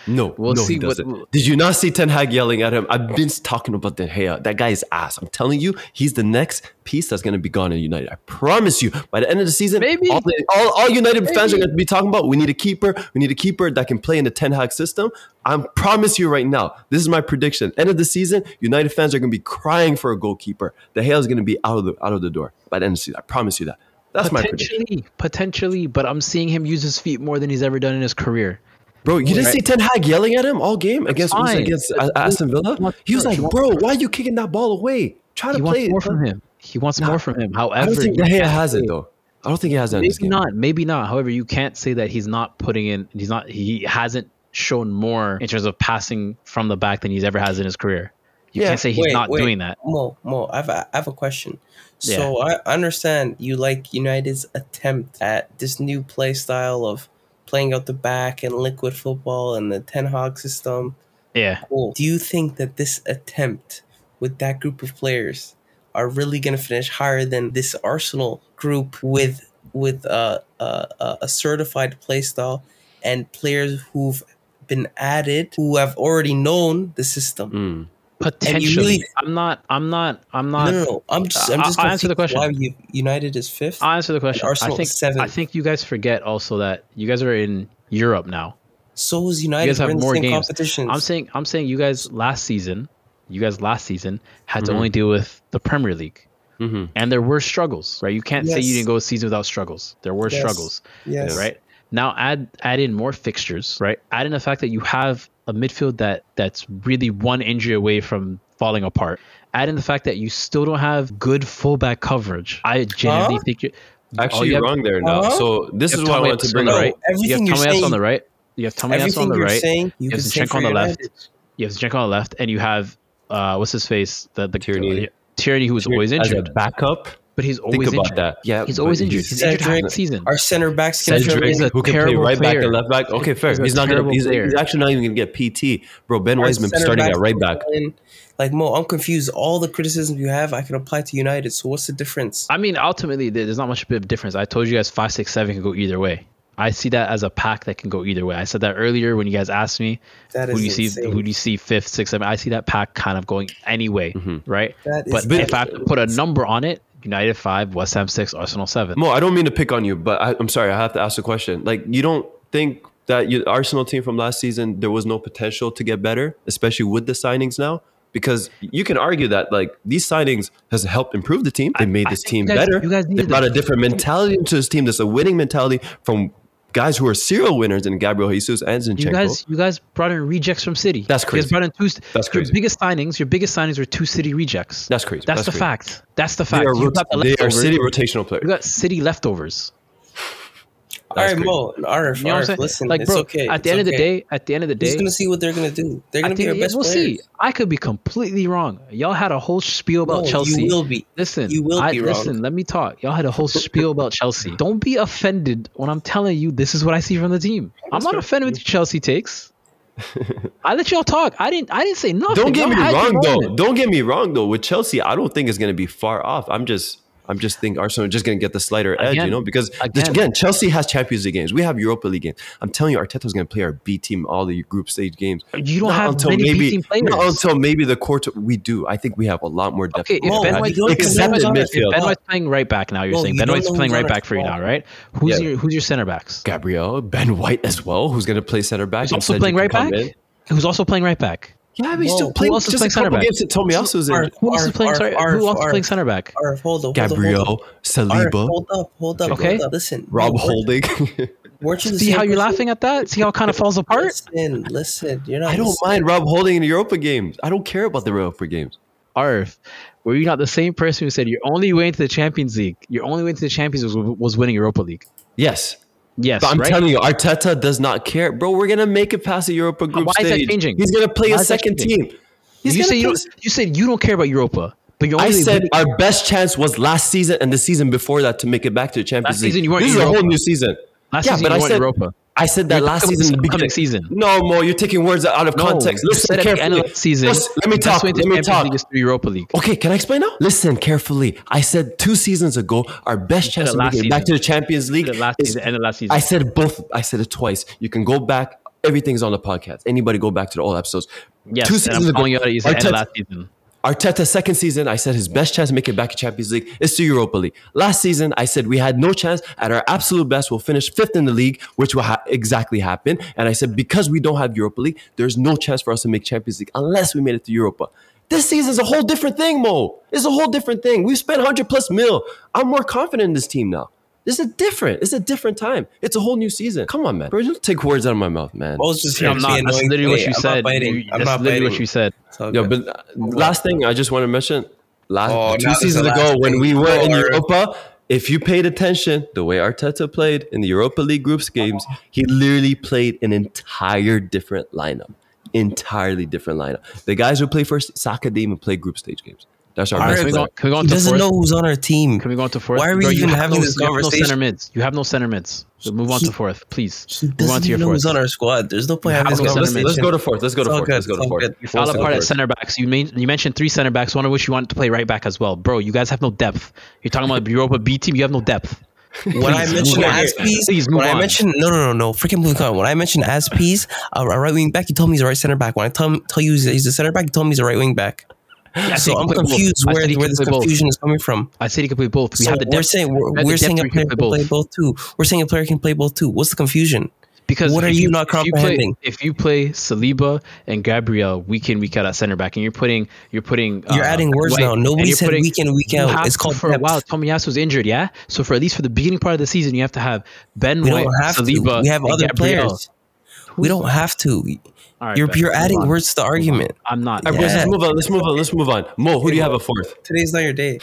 No, we'll no, see he doesn't. What, Did you not see Ten Hag yelling at him? I've been talking about De Gea. That guy is ass. I'm telling you, he's the next piece that's going to be gone in United. I promise you. By the end of the season, maybe. All, the, all, all United maybe. fans are going to be talking about, we need a keeper. We need a keeper that can play in the Ten Hag system. I promise you right now, this is my prediction. End of the season, United fans are going to be crying for a goalkeeper. De Gea is going to be out of the out of the door by the end of the season. I promise you that. That's my prediction. Potentially, but I'm seeing him use his feet more than he's ever done in his career. Bro, you didn't right. see Ten Hag yelling at him all game against against Aston Villa? He was like, bro, why are you kicking that ball away? Try to he play wants it. More from him. He wants nah, more from him. However, I don't think De Gea has it, though. I don't think he has that in this game. Maybe not. Maybe not. However, you can't say that he's not putting in. He's not. He hasn't shown more in terms of passing from the back than he's ever has in his career. You yeah, can't say he's wait, not wait. doing that. Mo, Mo, I have a, I have a question. Yeah. So I understand you like United's attempt at this new play style of playing out the back and liquid football and the Ten Hag system. Yeah. Cool. Do you think that this attempt with that group of players are really going to finish higher than this Arsenal group with with uh, uh, a certified play style and players who've been added who have already known the system? Mm. Potentially, really, I'm not. I'm not. I'm not. No, no, no. I'm just. I'm just I'll answer the question. Why you, United is fifth? I'll answer the question. Arsenal I think. Seventh. I think you guys forget also that you guys are in Europe now. So is United. You guys have in more the same games. Competitions. I'm saying. I'm saying you guys last season. You guys last season had mm-hmm. to only deal with the Premier League, mm-hmm. and there were struggles, right? You can't yes. say you didn't go a season without struggles. There were yes. struggles, yes. right? Now add add in more fixtures, right? Add in the fact that you have a midfield that that's really one injury away from falling apart. Add in the fact that you still don't have good fullback coverage. I genuinely huh? think you're actually you wrong have, there now. Huh? So this is what I wanted to bring up. Right. You have Tomiyasu on the right. You have Tomiyasu on the right. Saying, you, you have Zinchenko on the left. Advantage. You have Zinchenko on the left, and you have uh, what's his face? The the Tierney. Tierney, who was Tierney always injured. As a backup. But he's always Think about injured. That. Yeah, he's always injured. He's injured half the season. Our center backs can who can play right player. back and left back. Okay, fair. He's, he's not gonna. He's, he's actually not even gonna get P T, bro. Ben Wiseman starting at right back. Like Mo, I'm confused. All the criticisms you have, I can apply to United. So what's the difference? I mean, ultimately, there's not much of a difference. I told you guys five, six, seven can go either way. I see that as a pack that can go either way. I said that earlier when you guys asked me, that who do you insane. see? Who do you see fifth, sixth, seventh? I see that pack kind of going any way, mm-hmm. right? That but if I have to put a number on it. United five, West Ham six, Arsenal seven. Mo, I don't mean to pick on you, but I, I'm sorry. I have to ask a question. Like, you don't think that your Arsenal team from last season, there was no potential to get better, especially with the signings now? Because you can argue that, like, these signings has helped improve the team. They made I, this I team you guys, better. You guys they brought this. a different mentality into this team. That's a winning mentality from guys who are serial winners in Gabriel, Jesus, and Zinchenko. You guys, you guys brought in rejects from City. That's crazy. You guys brought in two, That's crazy. Your biggest signings, your biggest signings were two City rejects. That's crazy. That's, That's the crazy. fact. That's the fact. They are, you got the they are City rotational players. You got City leftovers. All right, Mo, Arif, you know Arif, listen, like, it's bro, okay. At the it's end okay. of the day, at the end of the day, who's gonna see what they're gonna do? They're gonna be our best we'll players. See. I could be completely wrong. Y'all had a whole spiel about no, Chelsea. You will be. Listen, you will I, be wrong. Listen, let me talk. Y'all had a whole spiel about Chelsea. Don't be offended when I'm telling you this is what I see from the team. I'm not offended with your Chelsea takes. I let y'all talk. I didn't. I didn't say nothing. Don't get me wrong though. Don't get me wrong though. With Chelsea, I don't think it's gonna be far off. I'm just. I'm just thinking Arsenal are just going to get the slighter edge, again, you know, because again. again, Chelsea has Champions League games. We have Europa League games. I'm telling you, Arteta's going to play our B team all the group stage games. You don't not have until many maybe, B team players. Not until maybe the quarter. We do. I think we have a lot more depth. Okay, if Ben White's playing right back now, you're well, saying you Ben White's playing right back for you now, right? Who's yeah. your Who's your center backs? Gabriel, Ben White as well, who's going to play center back. Who's also playing right back? Who's also playing right back? Yeah, but he's Whoa. still playing. Who else is playing center back? Games that Tomiyasu is in. Who else is playing? Sorry, who else is playing center back? Hold up, Gabriel, Saliba. Hold up, hold up. Okay, listen, Rob Holding. See how you're laughing at that? See how it kind of falls apart? Listen, listen. You're not. I don't mind Rob Holding in the Europa games. I don't care about the Europa games. Arf, were you not the same person who said your only way into the Champions League, your only way into the Champions was, was winning Europa League? Yes. Yes, but I'm right? telling you, Arteta does not care. Bro, we're going to make it past the Europa group Why stage. Why is that changing? He's going to play Why a second team. He's you, say you, you said you don't care about Europa. But you only I said winning. Our best chance was last season and the season before that to make it back to the Champions last League. Season you weren't this Europa. Is a whole new season. Last yeah, season but you I weren't said, Europa. I said that you're last season. Coming season. No, Mo, you're taking words out of no, context. Listen carefully. At the season, Listen, let me talk. Let me talk. Europa League. Okay, can I explain now? Listen carefully. I said two seasons ago, our best chance of getting back to the Champions League. The last season, end of last season. I said both. I said it twice. You can go back. Everything's on the podcast. Anybody go back to the old episodes. Yes, two seasons ago. You said Arteta, end of last season. Arteta's second season, I said his best chance to make it back to Champions League is to Europa League. Last season, I said we had no chance. At our absolute best, we'll finish fifth in the league, which will ha- exactly happen. And I said because we don't have Europa League, there's no chance for us to make Champions League unless we made it to Europa. This season's a whole different thing, Mo. It's a whole different thing. We've spent one hundred plus mil. I'm more confident in this team now. This is different. It's a different time. It's a whole new season. Come on, man. Bro, don't take words out of my mouth, man. I was just yeah, I'm not. That's literally what you said. That's literally what you said. Yo, but uh, last thing I just want to mention. Last oh, two seasons ago, when we were in Europa, if you paid attention, the way Arteta played in the Europa League groups games, he literally played an entire different lineup. Entirely different lineup. The guys who play first, Saka didn't even play group stage games. That's our best. Right, go, can we go on he to doesn't fourth? Know who's on our team. Can we go on to fourth? Why are we Bro, even having no, this conversation? You have no center mids. You have no center mids. So move on he, to fourth, please. He doesn't move on to your know fourth. Who's on our squad? There's no point having this conversation. Let's go to fourth. Let's go to fourth. Let's go to fourth. You fell apart at center backs. You mean, you mentioned three center backs, one of which you wanted to play right back as well. Bro, you guys have no depth. You're talking about Europa B team. You have no depth. When I mention Aspies, when I mention no, no, no, no, freaking moving on. When I mention Aspies, a right wing back, you told me he's a right center back. When I tell tell you he's a center back, you told me he's a right wing back. Yeah, so I'm confused where, where this confusion both. is coming from. I said he can play both. We so have the we're saying, we're, we're the saying a player can play both. both too. We're saying a player can play both too. What's the confusion? Because what are you, you not comprehending? If you, play, if you play Saliba and Gabriel week in week out at center back, and you're putting you're putting you're uh, adding words White, now. Nobody said putting, week in week out. It's called for depth. A while. Tomiyasu's injured, yeah. So for at least for the beginning part of the season, you have to have Ben we White, have Saliba. To. We have other Gabriel. players. We don't have to. Right, you're you're adding on. words to the argument. I'm not. All right, yeah. Let's move on. Let's move on. Let's move on. Mo, who do you have at fourth? Today's not your day.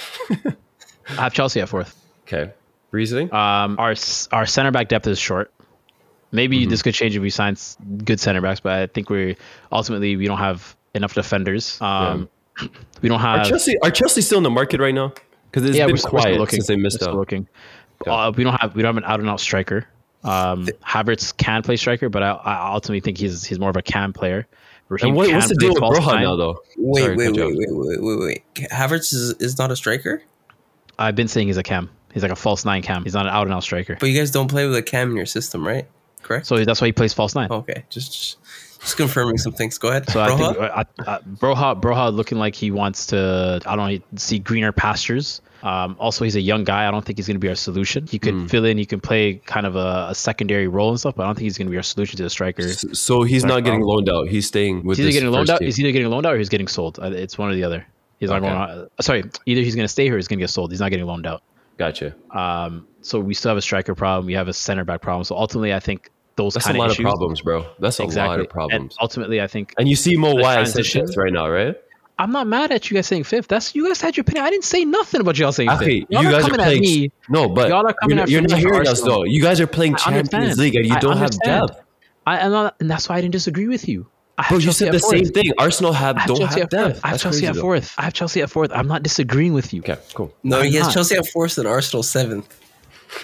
I have Chelsea at fourth. Okay. Reasoning? Um, our our center back depth is short. Maybe mm-hmm. this could change if we sign good center backs, but I think we ultimately we don't have enough defenders. Um, yeah. We don't have. Are Chelsea, are Chelsea still in the market right now? Because it's yeah, been quiet looking, since they missed out. Looking. Okay. Uh, we don't have we don't have an out and out striker. Um, Havertz can play striker, but I, I ultimately think he's he's more of a can player. Raheem and what, what's the deal with Broha now, though? Wait, Sorry, wait, wait, wait, wait, wait, wait. Havertz is, is not a striker? I've been saying he's a cam. He's like a false nine cam. He's not an out-and-out striker. But you guys don't play with a cam in your system, right? Correct? So that's why he plays false nine. Okay, just just, just confirming some things. Go ahead. So Broha? I think, I, I, Broha, Broha looking like he wants to, I don't know, see greener pastures. Um, also, he's a young guy. I don't think he's going to be our solution. He could mm. fill in. He can play kind of a, a secondary role and stuff, but I don't think he's going to be our solution to the striker. So, so he's not getting loaned out. He's staying with he's either getting loaned out. He's either getting loaned out or he's getting sold. It's one or the other. He's not going out. Sorry, either he's going to stay here or he's going to get sold. He's not getting loaned out. Gotcha. Um, so we still have a striker problem. We have a center back problem. So ultimately, I think those kind of issues. That's a lot of problems, bro. That's a lot of problems. And ultimately, I think. And you see Mo why I said shit right now, right? I'm not mad at you guys saying fifth. That's you guys had your opinion. I didn't say nothing about y'all saying fifth. Okay, y'all you guys are playing. Me. No, but y'all are coming you're, you're not hearing us though. You guys are playing I Champions understand. League and you I don't understand. Have depth. I am not, and that's why I didn't disagree with you. I Bro, you said the fourth. Same thing. Arsenal have, have don't Chelsea have depth. I have that's Chelsea at fourth. I have Chelsea at fourth. I'm not disagreeing with you. Okay, cool. No, I'm yes, not. Chelsea at fourth and Arsenal seventh.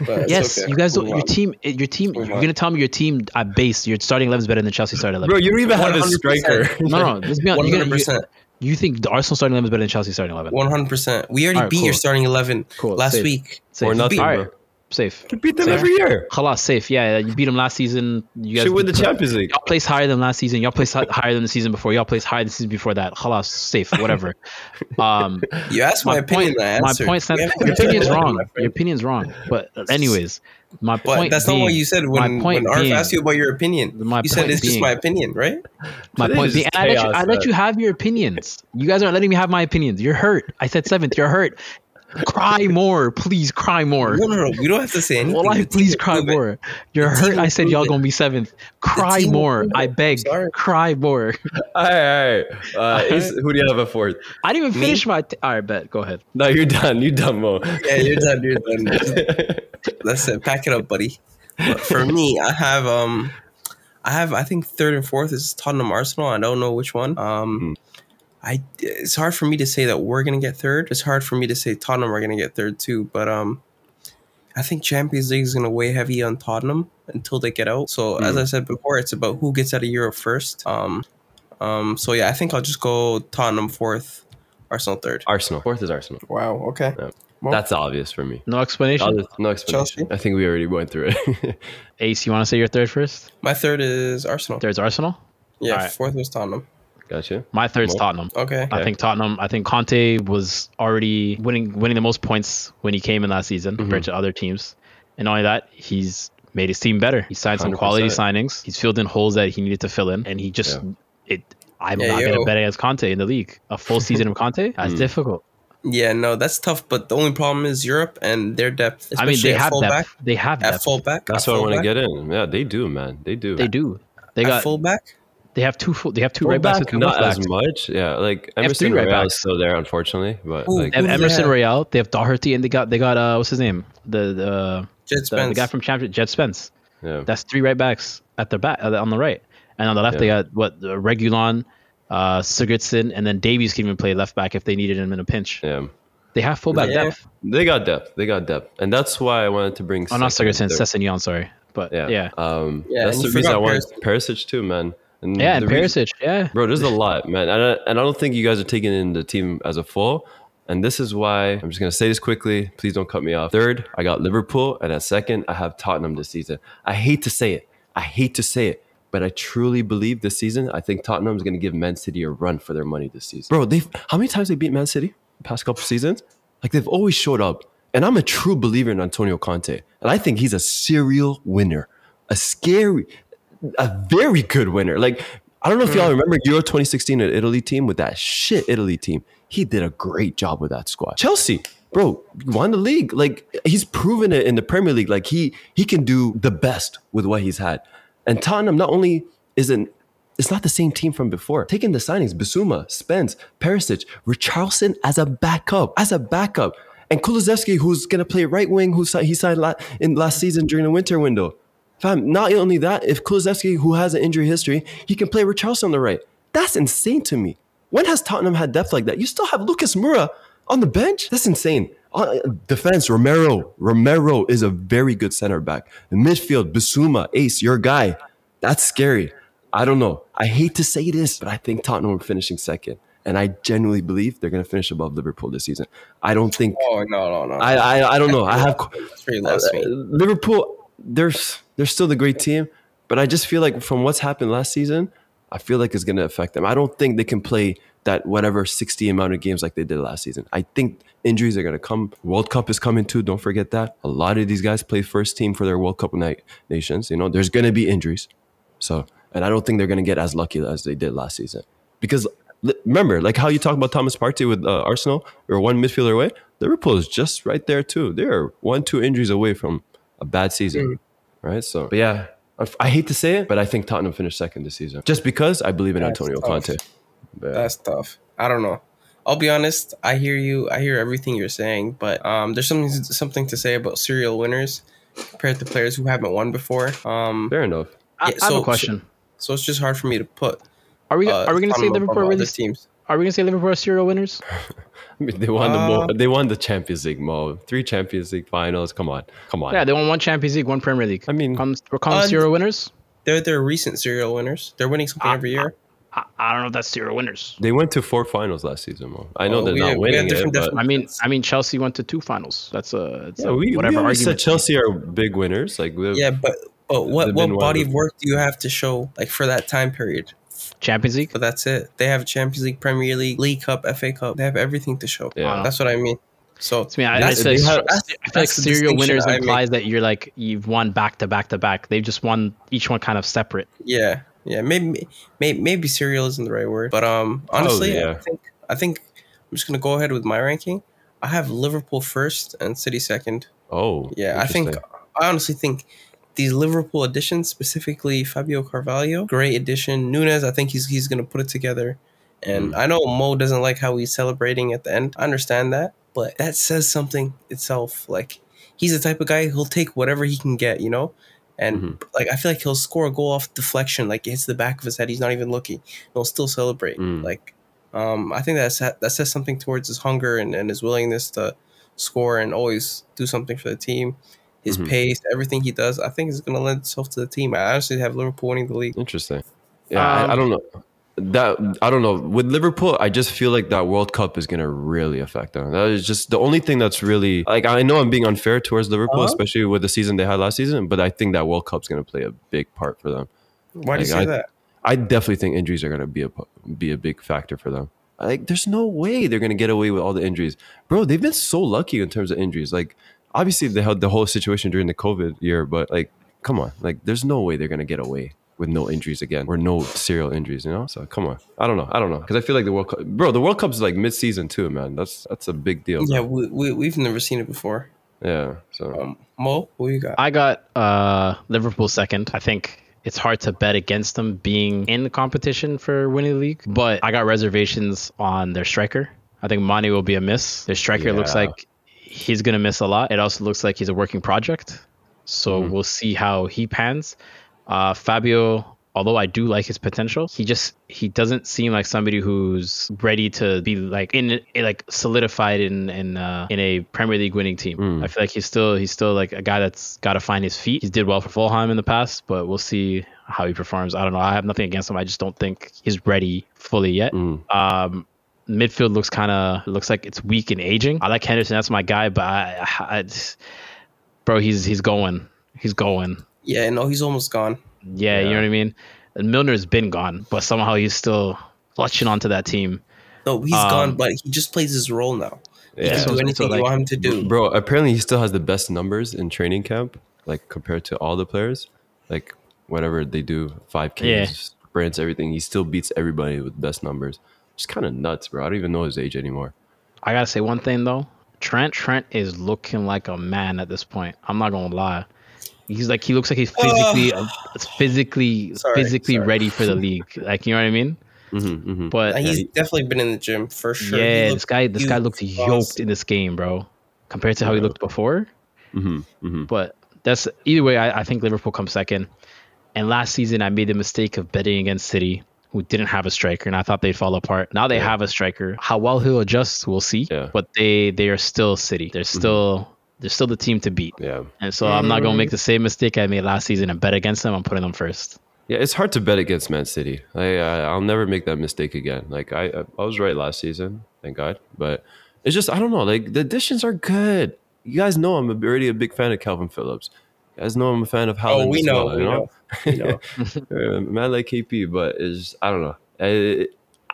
But yes, okay. You guys. Don't, your team. Your team. Move you're on. Gonna tell me your team at base. Your starting eleven is better than Chelsea starting eleven. Bro, you don't even have a striker. No, no. Let's be honest. One hundred percent. You think the Arsenal starting eleven is better than Chelsea starting eleven? one hundred percent. We already right, beat cool. your starting eleven cool. last Save. week. Save. Or nothing, beat, bro. safe. You beat them safe. every year. Khalas, safe. Yeah, you beat them last season. You guys should win the Champions League. Y'all placed higher than last season. Y'all placed higher than the season before. Y'all placed higher than the season before that. Khalas, safe. Whatever. Um, you asked my, my opinion. Point, my point. Stand, your opinion's wrong. Your opinion's wrong. But anyways, my point. Well, that's being, not what you said when when Arf asked you about your opinion. My you said it's being, just my opinion, right? My so point. Being, I, let you, I let you have your opinions. You guys aren't letting me have my opinions. You're hurt. I said seventh. You're hurt. Cry more, please cry more. No, no, no. We don't have to say anything. Well, I, please cry more. You're hurt. I said y'all gonna be seventh. Cry more. I beg. Sorry. Cry more. All right, all right. Uh, all right. Is, who do you have at fourth? I didn't even Me? finish my. T- all right, bet. Go ahead. No, you're done. You're done, Mo. Yeah, you're done. You're done. That's it. Pack it up, buddy. But for me, I have um, I have I think third and fourth is Tottenham Arsenal. I don't know which one. Um. Mm. I, it's hard for me to say that we're going to get third. It's hard for me to say Tottenham are going to get third too. But um, I think Champions League is going to weigh heavy on Tottenham until they get out. So mm. as I said before, it's about who gets out of Europe first. Um, um. So yeah, I think I'll just go Tottenham fourth, Arsenal third. Arsenal. Fourth is Arsenal. Wow, okay. Yeah. Well, that's obvious for me. No explanation? Just, no explanation. Chelsea? I think we already went through it. Ace, you want to say your third first? My third is Arsenal. Third's Arsenal? Yeah, right. Fourth was Tottenham. Gotcha. My third's More. Tottenham. Okay. I think Tottenham. I think Conte was already winning, winning the most points when he came in last season mm-hmm. compared to other teams, and not only that, he's made his team better. He signed one hundred percent some quality signings. He's filled in holes that he needed to fill in, and he just yeah. it. I'm yeah, not yo. gonna bet against Conte in the league. A full season of Conte. That's mm. difficult. Yeah, no, that's tough. But the only problem is Europe and their depth. I mean, they have depth. Back, they have depth. At fullback. That's at what fullback. I want to get in. Yeah, they do, man. They do. They do. They got at fullback. They have two. Full, they have two full right backs. Back, not back. As much. Yeah, like Emerson Royale right is still there, unfortunately. But Ooh, like, Emerson yeah. Royale, they have Doherty, and they got they got uh, what's his name? The the, Jet the, Spence. the guy from Championship, Jet Spence. Yeah, that's three right backs at their back on the right, and on the left yeah. they got what Reguilon, uh, Sigurdsson, and then Davies can even play left back if they needed him in a pinch. Yeah. They have fullback yeah. depth. They got depth. They got depth, and that's why I wanted to bring. Oh, not Sigurdsson, Sessegnon. Sorry, but yeah, yeah. Um, yeah that's the reason I wanted Perisic too, man. And yeah, and Perisic, yeah. Bro, there's a lot, man. And I, and I don't think you guys are taking in the team as a full. And this is why, I'm just going to say this quickly. Please don't cut me off. Third, I got Liverpool. And at second, I have Tottenham this season. I hate to say it. I hate to say it. But I truly believe this season, I think Tottenham's going to give Man City a run for their money this season. Bro, they've how many times they beat Man City the past couple seasons? Like, they've always showed up. And I'm a true believer in Antonio Conte. And I think he's a serial winner. A scary... A very good winner. Like, I don't know if y'all remember Euro twenty sixteen at Italy team with that shit Italy team. He did a great job with that squad. Chelsea, bro, won the league. Like, he's proven it in the Premier League. Like, he he can do the best with what he's had. And Tottenham not only isn't, it's not the same team from before. Taking the signings, Bissouma, Spence, Perisic, Richarlison as a backup, as a backup. And Kulusevski, who's going to play right wing, who he signed in last season during the winter window. Fam, not only that, if Kulusevski, who has an injury history, he can play Richarlison on the right. That's insane to me. When has Tottenham had depth like that? You still have Lucas Moura on the bench? That's insane. Uh, defense, Romero. Romero is a very good center back. The midfield, Bissouma, Ace, your guy. That's scary. I don't know. I hate to say this, but I think Tottenham are finishing second. And I genuinely believe they're going to finish above Liverpool this season. I don't think... Oh, no, no, no. I, I, I don't know. I have... Uh, Liverpool, there's... They're still the great team, but I just feel like from what's happened last season, I feel like it's going to affect them. I don't think they can play that whatever sixty amount of games like they did last season. I think injuries are going to come. World Cup is coming too. Don't forget that. A lot of these guys play first team for their World Cup night nations. You know, there's going to be injuries. So, and I don't think they're going to get as lucky as they did last season. Because remember, like how you talk about Thomas Partey with uh, Arsenal, or one midfielder away, Liverpool is just right there too. They're one, two injuries away from a bad season. Mm-hmm. Right, so but yeah, I hate to say it, but I think Tottenham finished second this season just because I believe in That's Antonio tough. Conte. But that's tough. I don't know. I'll be honest. I hear you. I hear everything you're saying, but um, there's something something to say about serial winners compared to players who haven't won before. Um, Fair enough. Yeah, I, I so, have a question. So, so it's just hard for me to put. Are we uh, are we going to say Liverpool were these teams? Are we going to say Liverpool are serial winners? I mean, they won the uh, they won the Champions League, Mo. Three Champions League finals. Come on. Come on. Yeah, they won one Champions League, one Premier League. I mean, we're calling uh, serial winners? They're, they're recent serial winners. They're winning something I, every year. I, I, I don't know if that's zero winners. They went to four finals last season, Mo. I know oh, they're not had, winning it, but... I mean, I mean, Chelsea went to two finals. That's a, it's yeah, a we, whatever we argument. Chelsea are big winners. Like yeah, but but what what body of work do you have to show like for that time period? Champions League? But that's it. They have Champions League, Premier League, League Cup, F A Cup. They have everything to show. Yeah. That's what I mean. So to me, I, I, said, have, I feel like serial winners implies that you're like you've won back to back to back. They've just won each one kind of separate. Yeah, yeah. Maybe, maybe, maybe serial isn't the right word, but um, honestly, oh, yeah. I think I think I'm just gonna go ahead with my ranking. I have Liverpool first and City second. Oh, yeah. I think I honestly think these Liverpool additions, specifically Fabio Carvalho, great addition. Núñez, I think he's he's gonna put it together. And I know Mo doesn't like how he's celebrating at the end. I understand that. But that says something itself. Like, he's the type of guy who'll take whatever he can get, you know? And, mm-hmm. like, I feel like he'll score a goal off deflection. Like, it hits the back of his head. He's not even looking. He'll still celebrate. Mm. Like, um, I think that's, that says something towards his hunger and, and his willingness to score and always do something for the team. His mm-hmm. pace, everything he does, I think is going to lend itself to the team. I honestly have Liverpool winning the league. Interesting. Yeah, um, I, I don't know. That I don't know. With Liverpool, I just feel like that World Cup is going to really affect them. That is just the only thing that's really... Like, I know I'm being unfair towards Liverpool, uh-huh. especially with the season they had last season, but I think that World Cup's going to play a big part for them. Why like, do you say I, that? I definitely think injuries are going to be a, be a big factor for them. Like, there's no way they're going to get away with all the injuries. Bro, they've been so lucky in terms of injuries. Like, obviously, they had the whole situation during the COVID year, but, like, come on. Like, there's no way they're going to get away with no injuries again, or no serial injuries, you know? So come on, I don't know, I don't know, because I feel like the World Cup, bro, the World Cup's like mid-season too, man. That's that's a big deal. Bro. Yeah, we, we we've never seen it before. Yeah. So um, Mo, who you got? I got uh, Liverpool second. I think it's hard to bet against them being in the competition for winning the league, but I got reservations on their striker. I think Mane will be a miss. Their striker yeah. looks like he's gonna miss a lot. It also looks like he's a working project, so mm-hmm. we'll see how he pans. Uh, Fabio, although I do like his potential, he just he doesn't seem like somebody who's ready to be like in like solidified in in uh, in a Premier League winning team. Mm. I feel like he's still he's still like a guy that's got to find his feet. He did well for Fulham in the past, but we'll see how he performs. I don't know. I have nothing against him. I just don't think he's ready fully yet. Mm. Um, midfield looks kind of looks like it's weak and aging. I like Henderson. That's my guy, but I, I, I just, bro, he's he's going. He's going. Yeah, no, he's almost gone. Yeah, yeah, you know what I mean? And Milner's been gone, but somehow he's still clutching onto that team. No, he's um, gone, but he just plays his role now. He yeah. can do anything so, like, you want him to do. Bro, apparently he still has the best numbers in training camp, like compared to all the players. Like whatever they do, five Ks, yeah. sprints, everything. He still beats everybody with best numbers. Just kind of nuts, bro. I don't even know his age anymore. I got to say one thing, though. Trent, Trent is looking like a man at this point. I'm not going to lie. He's like he looks like he's physically, uh, physically, sorry, physically sorry. ready for the league. Like you know what I mean? Mm-hmm, mm-hmm. But uh, he's definitely been in the gym for sure. Yeah, this guy, this guy looked yoked in this game, bro, compared to how he looked before. Mm-hmm, mm-hmm. But that's either way. I, I think Liverpool comes second. And last season, I made the mistake of betting against City, who didn't have a striker, and I thought they'd fall apart. Now they yeah. have a striker. How well he'll adjust, we'll see. Yeah. But they, they are still City. They're still. Mm-hmm. They're still the team to beat. Yeah. And so I'm not going to make the same mistake I made last season and bet against them. I'm putting them first. Yeah, it's hard to bet against Man City. I, I, I'll never make that mistake again. Like, I I was right last season, thank God. But it's just, I don't know. Like, the additions are good. You guys know I'm already a big fan of Calvin Phillips. You guys know I'm a fan of Haaland. Oh, we know. Well, we know. know? We know. Man like K P, but it's just, I don't know. I,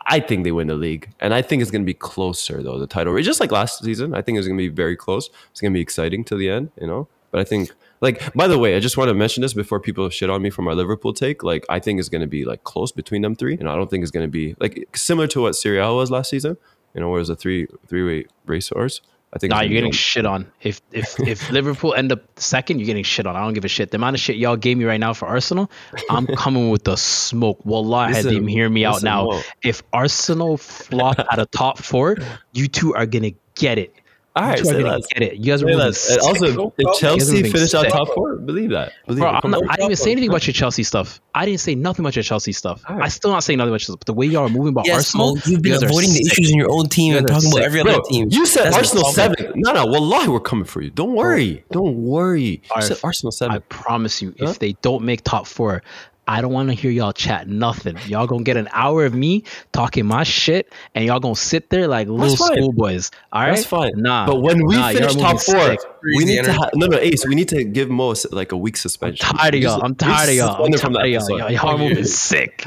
I think they win the league, and I think it's going to be closer though. The title, just like last season, I think it's going to be very close. It's going to be exciting till the end, you know. But I think, like, by the way, I just want to mention this before people shit on me for my Liverpool take. Like, I think it's going to be like close between them three, and I don't think it's going to be like similar to what Serie A was last season. You know, where it was a three three-way racehorse. I think. Nah, you're getting shit on. If if if Liverpool end up second, you're getting shit on. I don't give a shit. The amount of shit y'all gave me right now for Arsenal, I'm coming with the smoke. Wallahi, listen, didn't hear me out now. Mo. If Arsenal flop out of top four, you two are gonna get it. All right, you two so are gonna get it. You guys are really also if Chelsea finish out top four, believe that. Believe Bro, I'm not, I didn't even say anything about your Chelsea stuff. I didn't say nothing about your Chelsea stuff. Right. I still not saying nothing about your stuff. But the way y'all are moving about yes, Arsenal, you've been you avoiding the issues in your own team and talking sick. about every other Bro, team. You said That's Arsenal seven. No, no, wallahi, we're coming for you. Don't worry, don't worry. Right. You said Arsenal seven. I promise you, huh? if they don't make top four, I don't want to hear y'all chat nothing. Y'all gonna get an hour of me talking my shit, and y'all gonna sit there like little schoolboys. All right, that's fine. Nah, but when we nah, finish top four, sick. we need to ha- no no Ace. We need to give Mo like a week suspension. I'm tired of y'all. I'm tired of y'all. I'm tired of y'all. Y'all, y'all moving sick.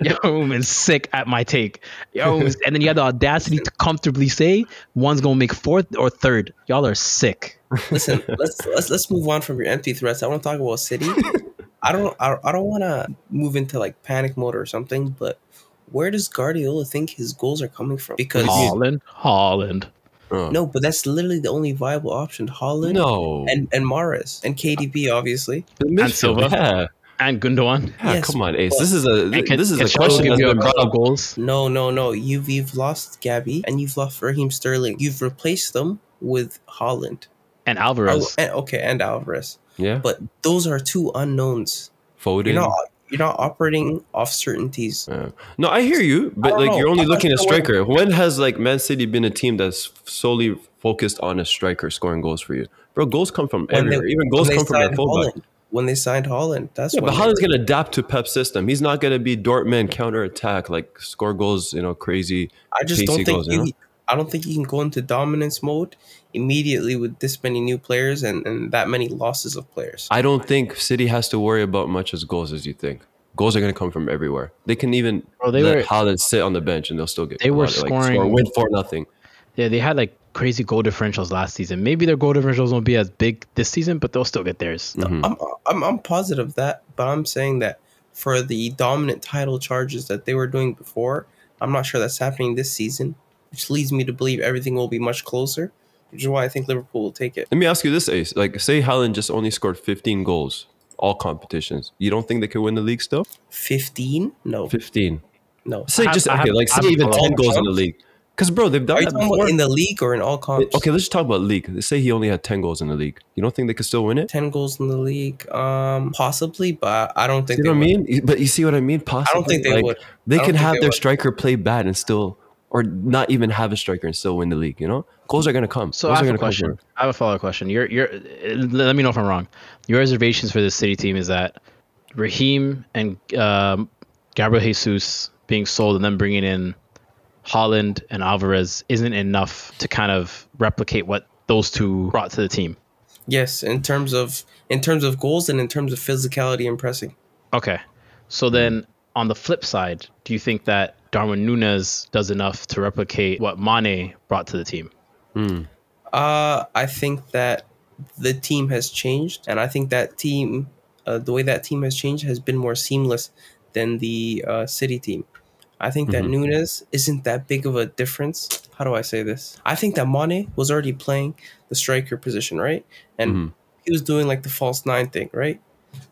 Y'all moving sick at my take. Y'all moving, and then you have the audacity to comfortably say one's gonna make fourth or third. Y'all are sick. Listen, let's let's let's move on from your empty threats. I want to talk about City. I don't I, I don't want to move into like panic mode or something, but where does Guardiola think his goals are coming from? Because Haaland, Haaland. Uh. No, but that's literally the only viable option. Haaland no. and, and Mahrez and K D B, obviously. And Silva. Yeah. And Gundogan. Yeah, yes, come on, Ace. This is a can, this is a question that's been brought up. Goals. No, no, no. You've you've lost Gabby and you've lost Raheem Sterling. You've replaced them with Haaland. And Alvarez. Oh, and, okay, and Alvarez. Yeah, but those are two unknowns. Foden. You're not, you're not operating off certainties. Yeah. No, I hear you, but like know. you're only I looking at striker. When has like Man City been a team that's solely focused on a striker scoring goals for you, bro? Goals come from when everywhere. They, Even goals come from their fullback. When they signed Haaland, that's yeah. But Haaland's gonna adapt to Pep's system. He's not gonna be Dortmund counterattack, like score goals, you know, crazy. I just don't think goals, you. Know? I don't think you can go into dominance mode immediately with this many new players and, and that many losses of players. I don't think City has to worry about much as goals as you think. Goals are going to come from everywhere. They can even oh, they let were, Haaland sit on the bench and they'll still get. They were scoring. Like, score, win for nothing. Yeah, they had like crazy goal differentials last season. Maybe their goal differentials won't be as big this season, but they'll still get theirs. Mm-hmm. I'm, I'm I'm positive that, but I'm saying that for the dominant title charges that they were doing before, I'm not sure that's happening this season, which leads me to believe everything will be much closer, which is why I think Liverpool will take it. Let me ask you this, Ace. Like, say Haaland just only scored fifteen goals, all competitions. You don't think they could win the league still? fifteen? No. fifteen? No. Say have, just, have, okay, like, have, say even ten goals comps? in the league. Because, bro, they've done that before. In the league or in all comps? Okay, let's just talk about league. Let's say he only had ten goals in the league. You don't think they could still win it? ten goals in the league? Um, possibly, but I don't think see they what would. I mean? But you see what I mean? Possibly. I don't think they like, would. They can have they their would. striker play bad and still... Or not even have a striker and still win the league, you know? Goals are going to come. So I have a question. I have a follow-up question. You're, you're, let me know if I'm wrong. Your reservations for this City team is that Raheem and um, Gabriel Jesus being sold and then bringing in Haaland and Alvarez isn't enough to kind of replicate what those two brought to the team. Yes, in terms of in terms of goals and in terms of physicality and pressing. Okay. So then on the flip side, do you think that Darwin Núñez does enough to replicate what Mane brought to the team? Mm. Uh, I think that the team has changed. And I think that team, uh, the way that team has changed has been more seamless than the uh, City team. I think mm-hmm. that Núñez isn't that big of a difference. How do I say this? I think that Mane was already playing the striker position, right? And mm-hmm. he was doing like the false nine thing, right?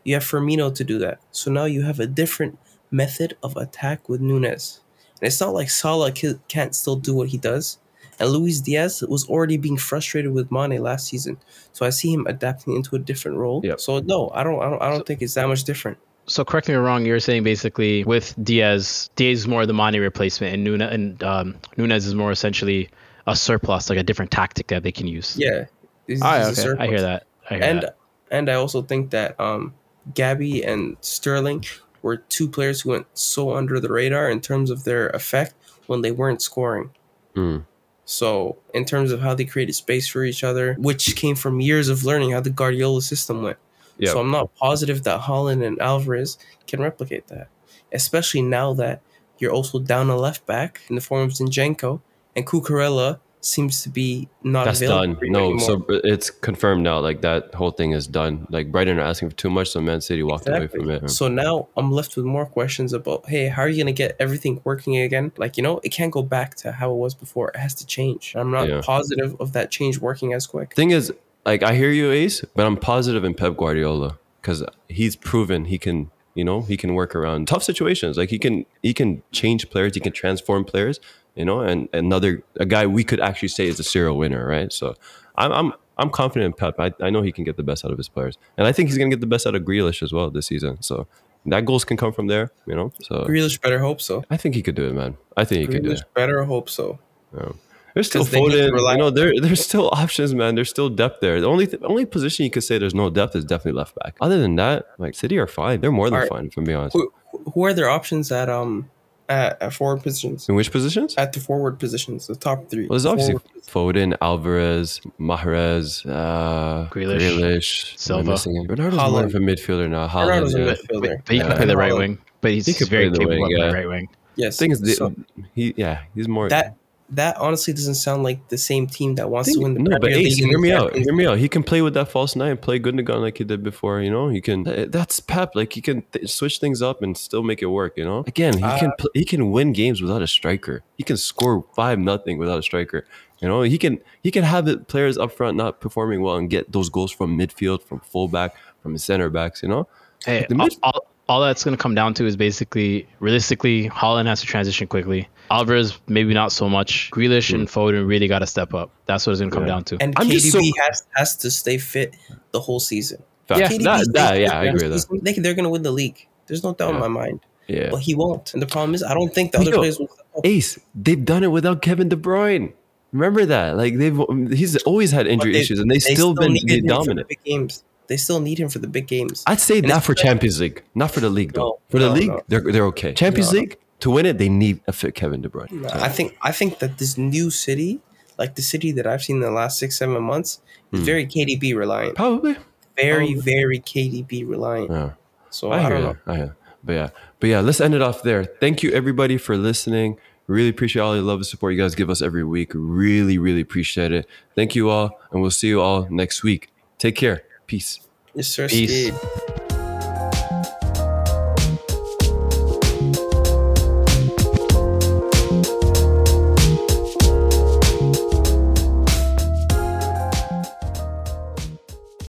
You have Firmino to do that. So now you have a different method of attack with Núñez. And it's not like Salah can't still do what he does. And Luis Diaz was already being frustrated with Mane last season. So I see him adapting into a different role. Yep. So no, I don't I don't, I don't so, think it's that much different. So correct me if I'm wrong, you're saying basically with Diaz, Diaz is more the Mane replacement and Núñez, and um, Núñez is more essentially a surplus, like a different tactic that they can use. Yeah. He's, All right, he's okay. I hear that. I hear and, that. And I also think that um, Gabby and Sterling were two players who went so under the radar in terms of their effect when they weren't scoring. Mm. So in terms of how they created space for each other, which came from years of learning how the Guardiola system went. Yep. So I'm not positive that Haaland and Alvarez can replicate that, especially now that you're also down a left back in the form of Zinchenko and Cucurella seems to be not That's available. That's done. No, anymore. So it's confirmed now. Like that whole thing is done. Like Brighton are asking for too much, so Man City walked exactly. away from it. So now I'm left with more questions about, hey, how are you going to get everything working again? Like, you know, it can't go back to how it was before. It has to change. I'm not yeah. positive of that change working as quick. Thing is, like, I hear you, Ace, but I'm positive in Pep Guardiola because he's proven he can, you know, he can work around tough situations. Like he can, he can change players. He can transform players. You know, and another a guy we could actually say is a serial winner, right? So I'm I'm I'm confident in Pep. I, I know he can get the best out of his players. And I think he's gonna get the best out of Grealish as well this season. So that goals can come from there, you know. So Grealish better hope so. I think he could do it, man. I think he Grealish could do it. Better hope so. Yeah. There's still Foden. You know, there, there's still options, man. There's still depth there. The only th- only position you could say there's no depth is definitely left back. Other than that, like City are fine. They're more than right. fine, if I'm being honest. Who, who are their options at um at, at forward positions? In which positions? At the forward positions, the top three. Well, there's obviously forward Foden, Alvarez, Mahrez, uh, Grealish, Grealish Silva. Bernardo's Haaland. More of a midfielder now. Haaland, yeah. a midfielder. But, but he yeah. can play the right Haaland. wing. But he's he very capable wing, of yeah. the right wing. Yes. Thing is, the, so, he yeah, he's more that. That honestly doesn't sound like the same team that wants think, to win the no, Premier League. Hear me out. Hear me out. He can play with that false nine, play Gundogan like he did before. You know, he can. That's Pep. Like he can th- switch things up and still make it work. You know, again, he uh, can. Pl- he can win games without a striker. He can score five nothing without a striker. You know, he can. He can have the players up front not performing well and get those goals from midfield, from fullback, from center backs. You know, hey, the mid- all, all that's going to come down to is basically, realistically, Haaland has to transition quickly. Alvarez, maybe not so much. Grealish mm. and Foden really got to step up. That's what it's going to come yeah. down to. And I'm K D B so... has, has to stay fit the whole season. Yeah, that, that, yeah I agree with that. They're going to win the league. There's no doubt yeah. in my mind. Yeah. But he won't. And the problem is, I don't think the other Yo, players will. Ace, they've done it without Kevin De Bruyne. Remember that. Like they've, He's always had injury they, issues, and they've they still, still been they dominant. The big games. They still need him for the big games. I'd say and not for Champions League. Not for the league, though. No, for the no, league, no. they're they're okay. Champions no. League? To win it, they need a fit Kevin De Bruyne. No, I think I think that this new City, like the City that I've seen in the last six, seven months, is mm. very K D B reliant. Probably. Very, Probably. very K D B reliant. Yeah. So I, I don't know. I hear. But yeah. But yeah, let's end it off there. Thank you, everybody, for listening. Really appreciate all the love and support you guys give us every week. Really, really appreciate it. Thank you all, and we'll see you all next week. Take care. Peace. Yes, sir. Peace. Steve.